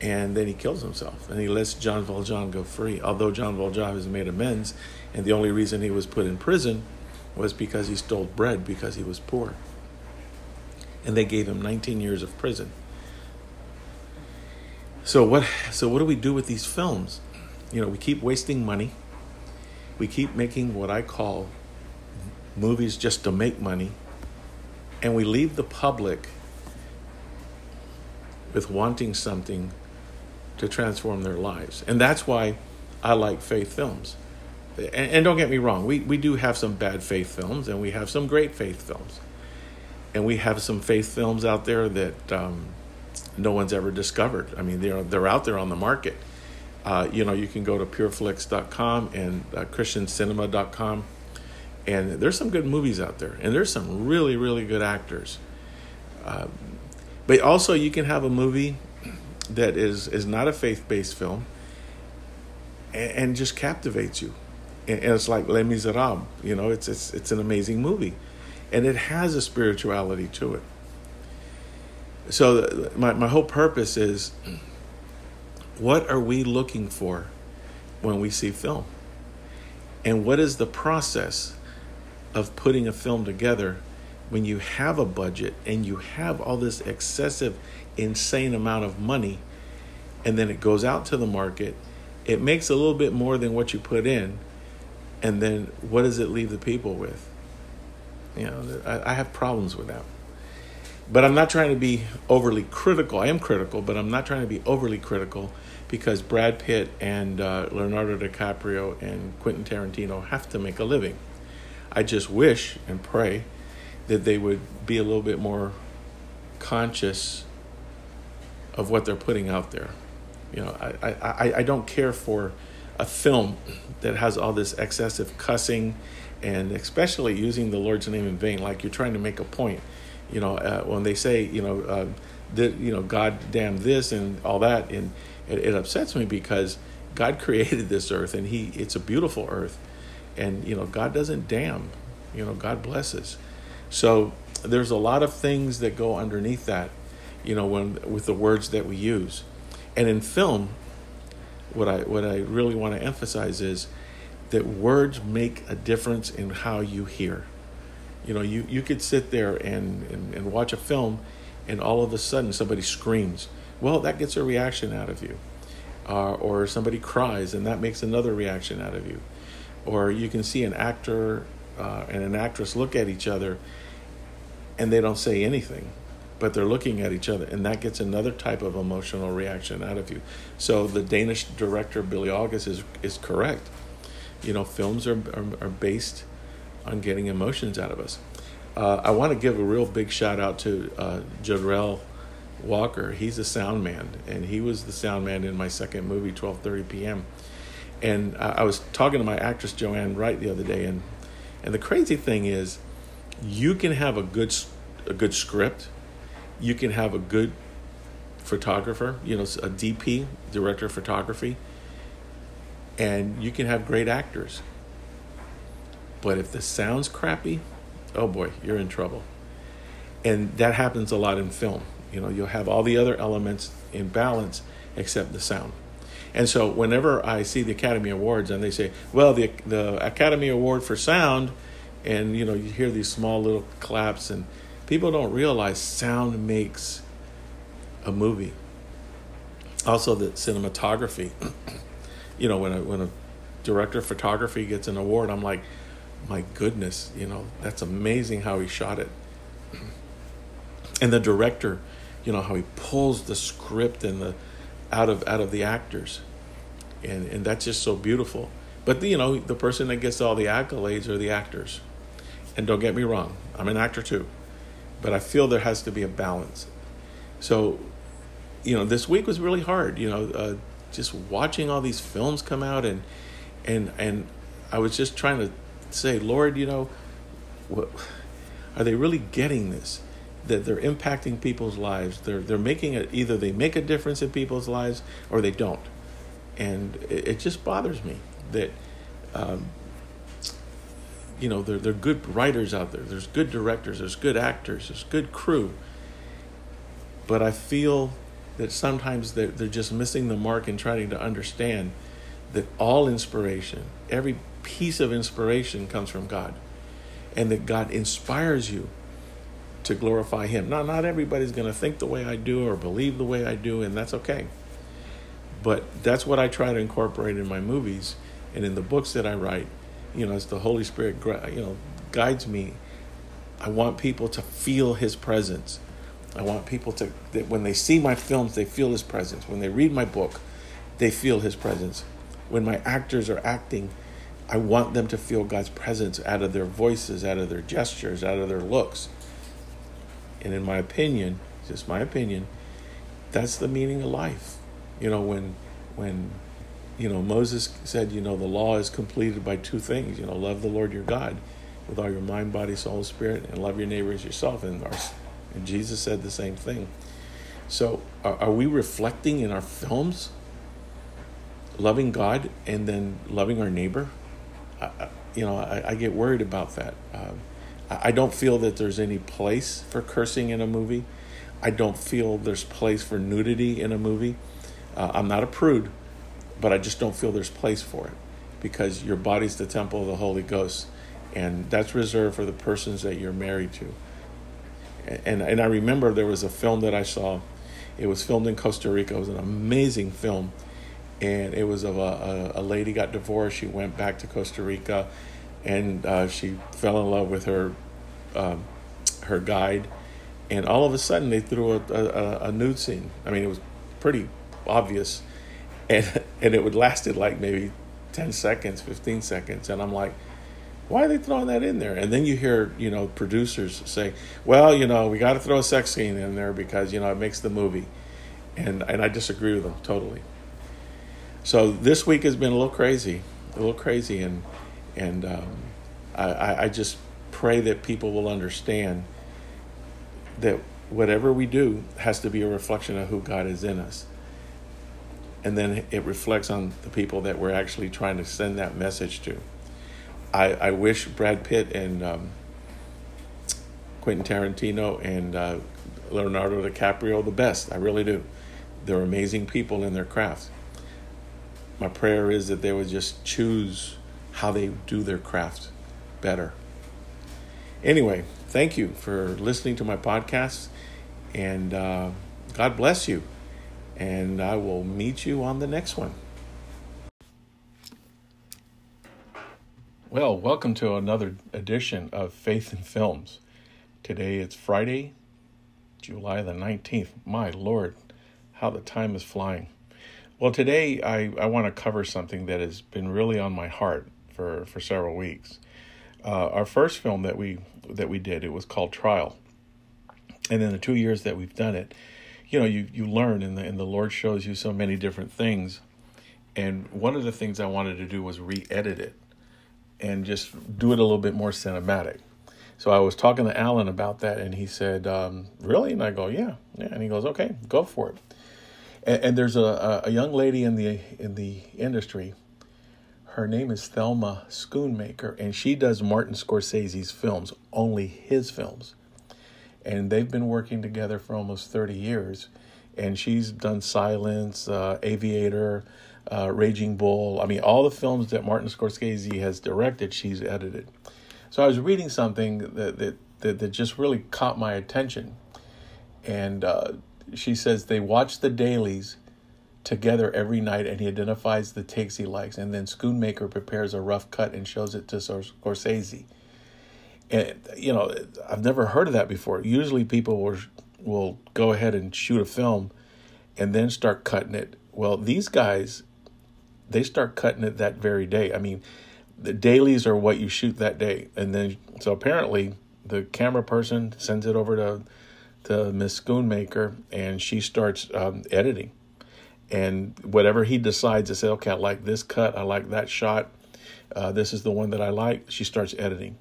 and then he kills himself and he lets Jean Valjean go free. Although Jean Valjean has made amends, and the only reason he was put in prison was because he stole bread because he was poor. And they gave him 19 years of prison. So what do we do with these films? We keep wasting money. We keep making what I call movies just to make money. And we leave the public with wanting something to transform their lives. And that's why I like faith films. And don't get me wrong, we do have some bad faith films, and we have some great faith films. And we have some faith films out there that... no one's ever discovered. I mean, they're out there on the market. You can go to pureflix.com and christiancinema.com, and there's some good movies out there, and there's some really, really good actors. But also, you can have a movie that is not a faith-based film and just captivates you. And it's like Les Misérables. It's an amazing movie, and it has a spirituality to it. So my whole purpose is, what are we looking for when we see film? And what is the process of putting a film together when you have a budget and you have all this excessive, insane amount of money, and then it goes out to the market, it makes a little bit more than what you put in, and then what does it leave the people with? I have problems with that. But I'm not trying to be overly critical. I am critical, but I'm not trying to be overly critical because Brad Pitt and Leonardo DiCaprio and Quentin Tarantino have to make a living. I just wish and pray that they would be a little bit more conscious of what they're putting out there. You know, I don't care for a film that has all this excessive cussing and especially using the Lord's name in vain, like you're trying to make a point. You know, when they say, God damn this and all that, and it upsets me because God created this earth and it's a beautiful earth, and God doesn't damn, God blesses. So there's a lot of things that go underneath that, with the words that we use. And in film, what I really want to emphasize is that words make a difference in how you hear. You could sit there and watch a film and all of a sudden somebody screams. Well, that gets a reaction out of you. Or somebody cries and that makes another reaction out of you. Or you can see an actor and an actress look at each other and they don't say anything, but they're looking at each other and that gets another type of emotional reaction out of you. So the Danish director Billy August is correct. Films are based on getting emotions out of us. I want to give a real big shout out to Jodrell Walker. He's a sound man, and he was the sound man in my second movie, 12:30 p.m. And I was talking to my actress JoAnn Wright the other day, and the crazy thing is, you can have a good script, you can have a good photographer, a DP, director of photography, and you can have great actors. But if the sound's crappy, oh boy, you're in trouble. And that happens a lot in film. You'll have all the other elements in balance except the sound. And so whenever I see the Academy Awards and they say, well, the Academy Award for sound, and you hear these small little claps, and people don't realize sound makes a movie. Also the cinematography. When a director of photography gets an award, I'm like, my goodness, that's amazing how he shot it. And the director, how he pulls the script and out of the actors. And that's just so beautiful. But the person that gets all the accolades are the actors. And don't get me wrong, I'm an actor too. But I feel there has to be a balance. So, this week was really hard, just watching all these films come out and I was just trying to say, Lord, what, are they really getting this? That they're impacting people's lives. They're making it, either they make a difference in people's lives or they don't. And it just bothers me that, they're good writers out there. There's good directors, there's good actors, there's good crew. But I feel that sometimes they're just missing the mark in trying to understand that all inspiration, every piece of inspiration comes from God, and that God inspires you to glorify him. Not everybody's going to think the way I do or believe the way I do, and that's okay. But that's what I try to incorporate in my movies and in the books that I write. As the Holy Spirit, guides me, I want people to feel his presence. I want people that when they see my films, they feel his presence. When they read my book, they feel his presence. When my actors are acting, I want them to feel God's presence out of their voices, out of their gestures, out of their looks. And in my opinion, just my opinion, that's the meaning of life. When Moses said, the law is completed by two things, love the Lord your God with all your mind, body, soul, spirit, and love your neighbor as yourself. And Jesus said the same thing. So are we reflecting in our films, loving God and then loving our neighbor? I get worried about that. I don't feel that there's any place for cursing in a movie. I don't feel there's place for nudity in a movie. I'm not a prude, but I just don't feel there's place for it because your body's the temple of the Holy Ghost, and that's reserved for the persons that you're married to. And I remember there was a film that I saw. It was filmed in Costa Rica. It was an amazing film, and it was of a lady got divorced. She went back to Costa Rica, and she fell in love with her guide, And all of a sudden, they threw a nude scene. I mean, it was pretty obvious. And it would lasted like maybe 10 seconds, 15 seconds. And I'm like, why are they throwing that in there? And then you hear, you know, producers say, well, you know, we got to throw a sex scene in there because, you know, it makes the movie. And I disagree with them totally. So this week has been a little crazy. And I just pray that people will understand that whatever we do has to be a reflection of who God is in us. And then it reflects on the people that we're actually trying to send that message to. I wish Brad Pitt and Quentin Tarantino and Leonardo DiCaprio the best. I really do. They're amazing people in their craft. My prayer is that they would just choose how they do their craft better. Anyway, thank you for listening to my podcast. And God bless you. And I will meet you on the next one. Well, welcome to another edition of Faith in Films. Today it's Friday, July the 19th. My Lord, how the time is flying. Well, today I want to cover something that has been really on my heart for several weeks. Our first film that we did, it was called Trial. And in the 2 years that we've done it, you know, you learn and the Lord shows you so many different things. And one of the things I wanted to do was re-edit it. And just do it a little bit more cinematic. So I was talking to Alan about that, and he said, really? And I go, yeah. And he goes, okay, go for it. And there's a young lady in the industry. Her name is Thelma Schoonmaker, and she does Martin Scorsese's films, only his films. And they've been working together for almost 30 years. And she's done Silence, Aviator, Raging Bull. I mean, all the films that Martin Scorsese has directed, she's edited. So I was reading something that just really caught my attention. And she says they watch the dailies together every night, and he identifies the takes he likes. And then Schoonmaker prepares a rough cut and shows it to Scorsese. And, you know, I've never heard of that before. Usually people will go ahead and shoot a film and then start cutting it. Well, these guys, they start cutting it that very day. I mean, the dailies are what you shoot that day. And then, so apparently, the camera person sends it over to Miss Schoonmaker, and she starts editing. And whatever he decides to say, okay, I like this cut, I like that shot, this is the one that I like, she starts editing.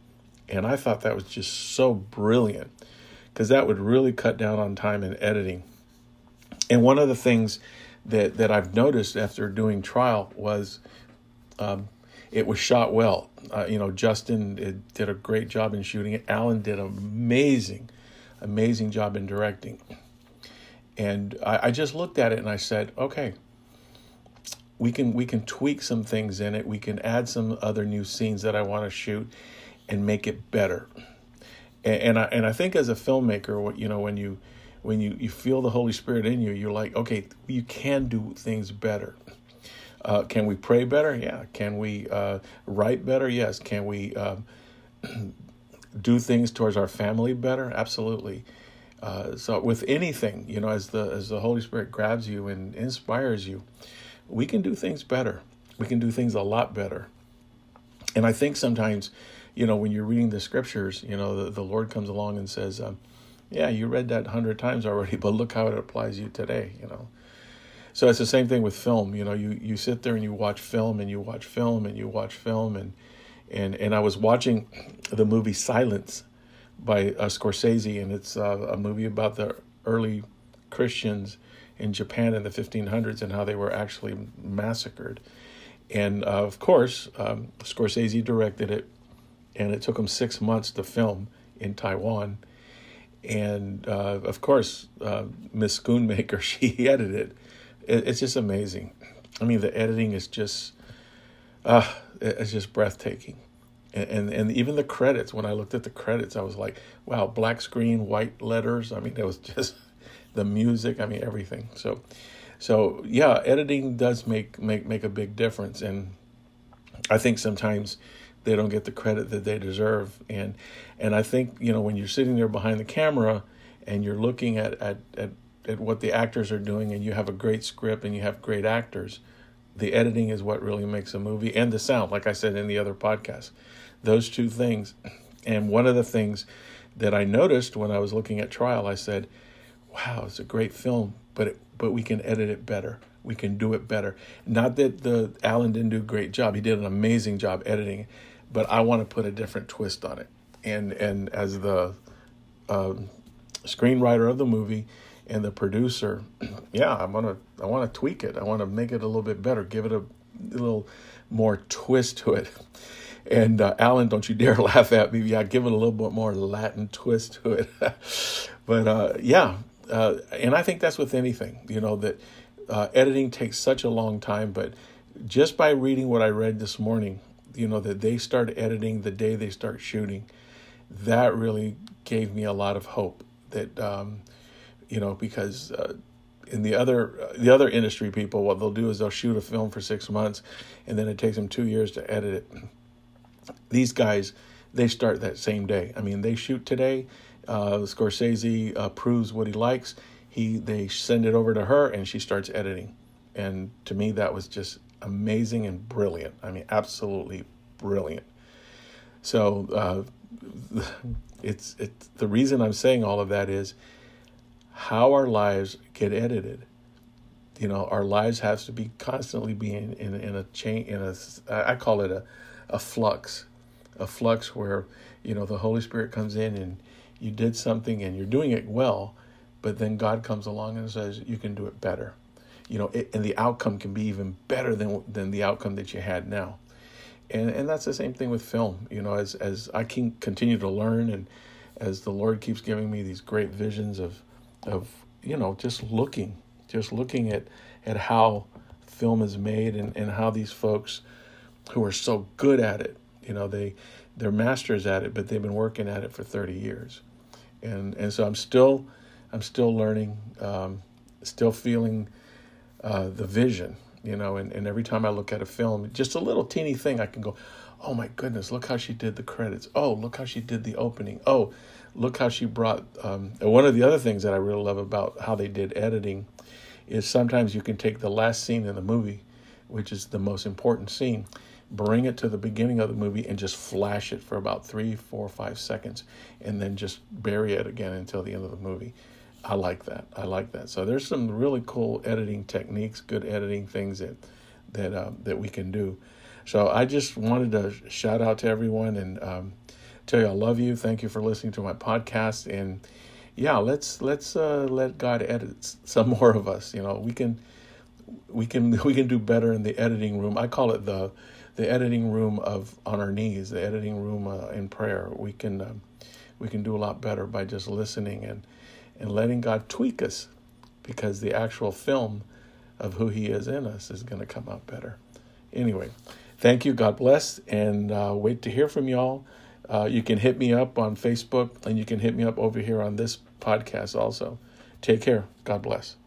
And I thought that was just so brilliant, because that would really cut down on time in editing. And one of the things that I've noticed after doing Trial was it was shot well. You know, Justin did a great job in shooting it. Alan did an amazing job in directing. And I just looked at it and I said, okay, we can tweak some things in it. We can add some other new scenes that I want to shoot and make it better. And I think as a filmmaker, you know, when you feel the Holy Spirit in you, you're like, okay, you can do things better. Can we pray better? Yeah. Can we write better? Yes. Can we do things towards our family better? Absolutely. So with anything, you know, as the Holy Spirit grabs you and inspires you, we can do things better. We can do things a lot better. And I think sometimes, you know, when you're reading the scriptures, you know, the Lord comes along and says, yeah, you read that 100 times already, but look how it applies to you today, you know. So it's the same thing with film. You know, you sit there and you watch film and you watch film and you watch film. And I was watching the movie Silence by Scorsese, and it's a movie about the early Christians in Japan in the 1500s and how they were actually massacred. And, of course, Scorsese directed it, and it took him 6 months to film in Taiwan. And, of course, Miss Schoonmaker, she edited it. It's just amazing. I mean, the editing is just, it's just breathtaking. And even the credits, when I looked at the credits, I was like, wow, black screen, white letters. I mean, it was just the music. I mean, everything. So yeah, editing does make a big difference. And I think sometimes they don't get the credit that they deserve. And I think, you know, when you're sitting there behind the camera and you're looking at what the actors are doing, and you have a great script and you have great actors, the editing is what really makes a movie, and the sound, like I said in the other podcast. Those two things. And one of the things that I noticed when I was looking at Trial, I said, wow, it's a great film, but we can edit it better. We can do it better. Not that Alan didn't do a great job. He did an amazing job editing, but I want to put a different twist on it. And as the screenwriter of the movie and the producer, yeah, I want to tweak it. I want to make it a little bit better, give it a little more twist to it. And Alan, don't you dare laugh at me. Yeah, give it a little bit more Latin twist to it. But yeah, and I think that's with anything, you know, that editing takes such a long time. But just by reading what I read this morning, you know, that they start editing the day they start shooting, that really gave me a lot of hope that, you know, because in the other industry people, what they'll do is they'll shoot a film for 6 months and then it takes them 2 years to edit it. These guys, they start that same day. I mean, they shoot today. Scorsese approves what he likes. They send it over to her and she starts editing. And to me, that was just amazing and brilliant. I mean, absolutely brilliant. So it's the reason I'm saying all of that is how our lives get edited. You know, our lives have to be constantly being in a chain. I call it a flux. A flux where, you know, the Holy Spirit comes in and you did something and you're doing it well, but then God comes along and says, you can do it better. You know, and the outcome can be even better than the outcome that you had now. And that's the same thing with film. You know, as I can continue to learn and as the Lord keeps giving me these great visions of you know, just looking at how film is made and how these folks who are so good at it, you know, they're masters at it, but they've been working at it for 30 years. And so I'm still learning, still feeling the vision, you know, and every time I look at a film, just a little teeny thing, I can go, oh my goodness, look how she did the credits. Oh, look how she did the opening. Oh, look how she brought, and one of the other things that I really love about how they did editing is sometimes you can take the last scene in the movie, which is the most important scene, bring it to the beginning of the movie and just flash it for about 3, 4, 5 seconds, and then just bury it again until the end of the movie. I like that. So there's some really cool editing techniques, good editing things that we can do. So I just wanted to shout out to everyone and tell you I love you. Thank you for listening to my podcast. And yeah, let's let God edit some more of us. You know, we can do better in the editing room. I call it the editing room of on our knees, the editing room in prayer. We can do a lot better by just listening and letting God tweak us, because the actual film of who he is in us is going to come out better. Anyway, thank you. God bless. And wait to hear from y'all. You can hit me up on Facebook and you can hit me up over here on this podcast also. Take care. God bless.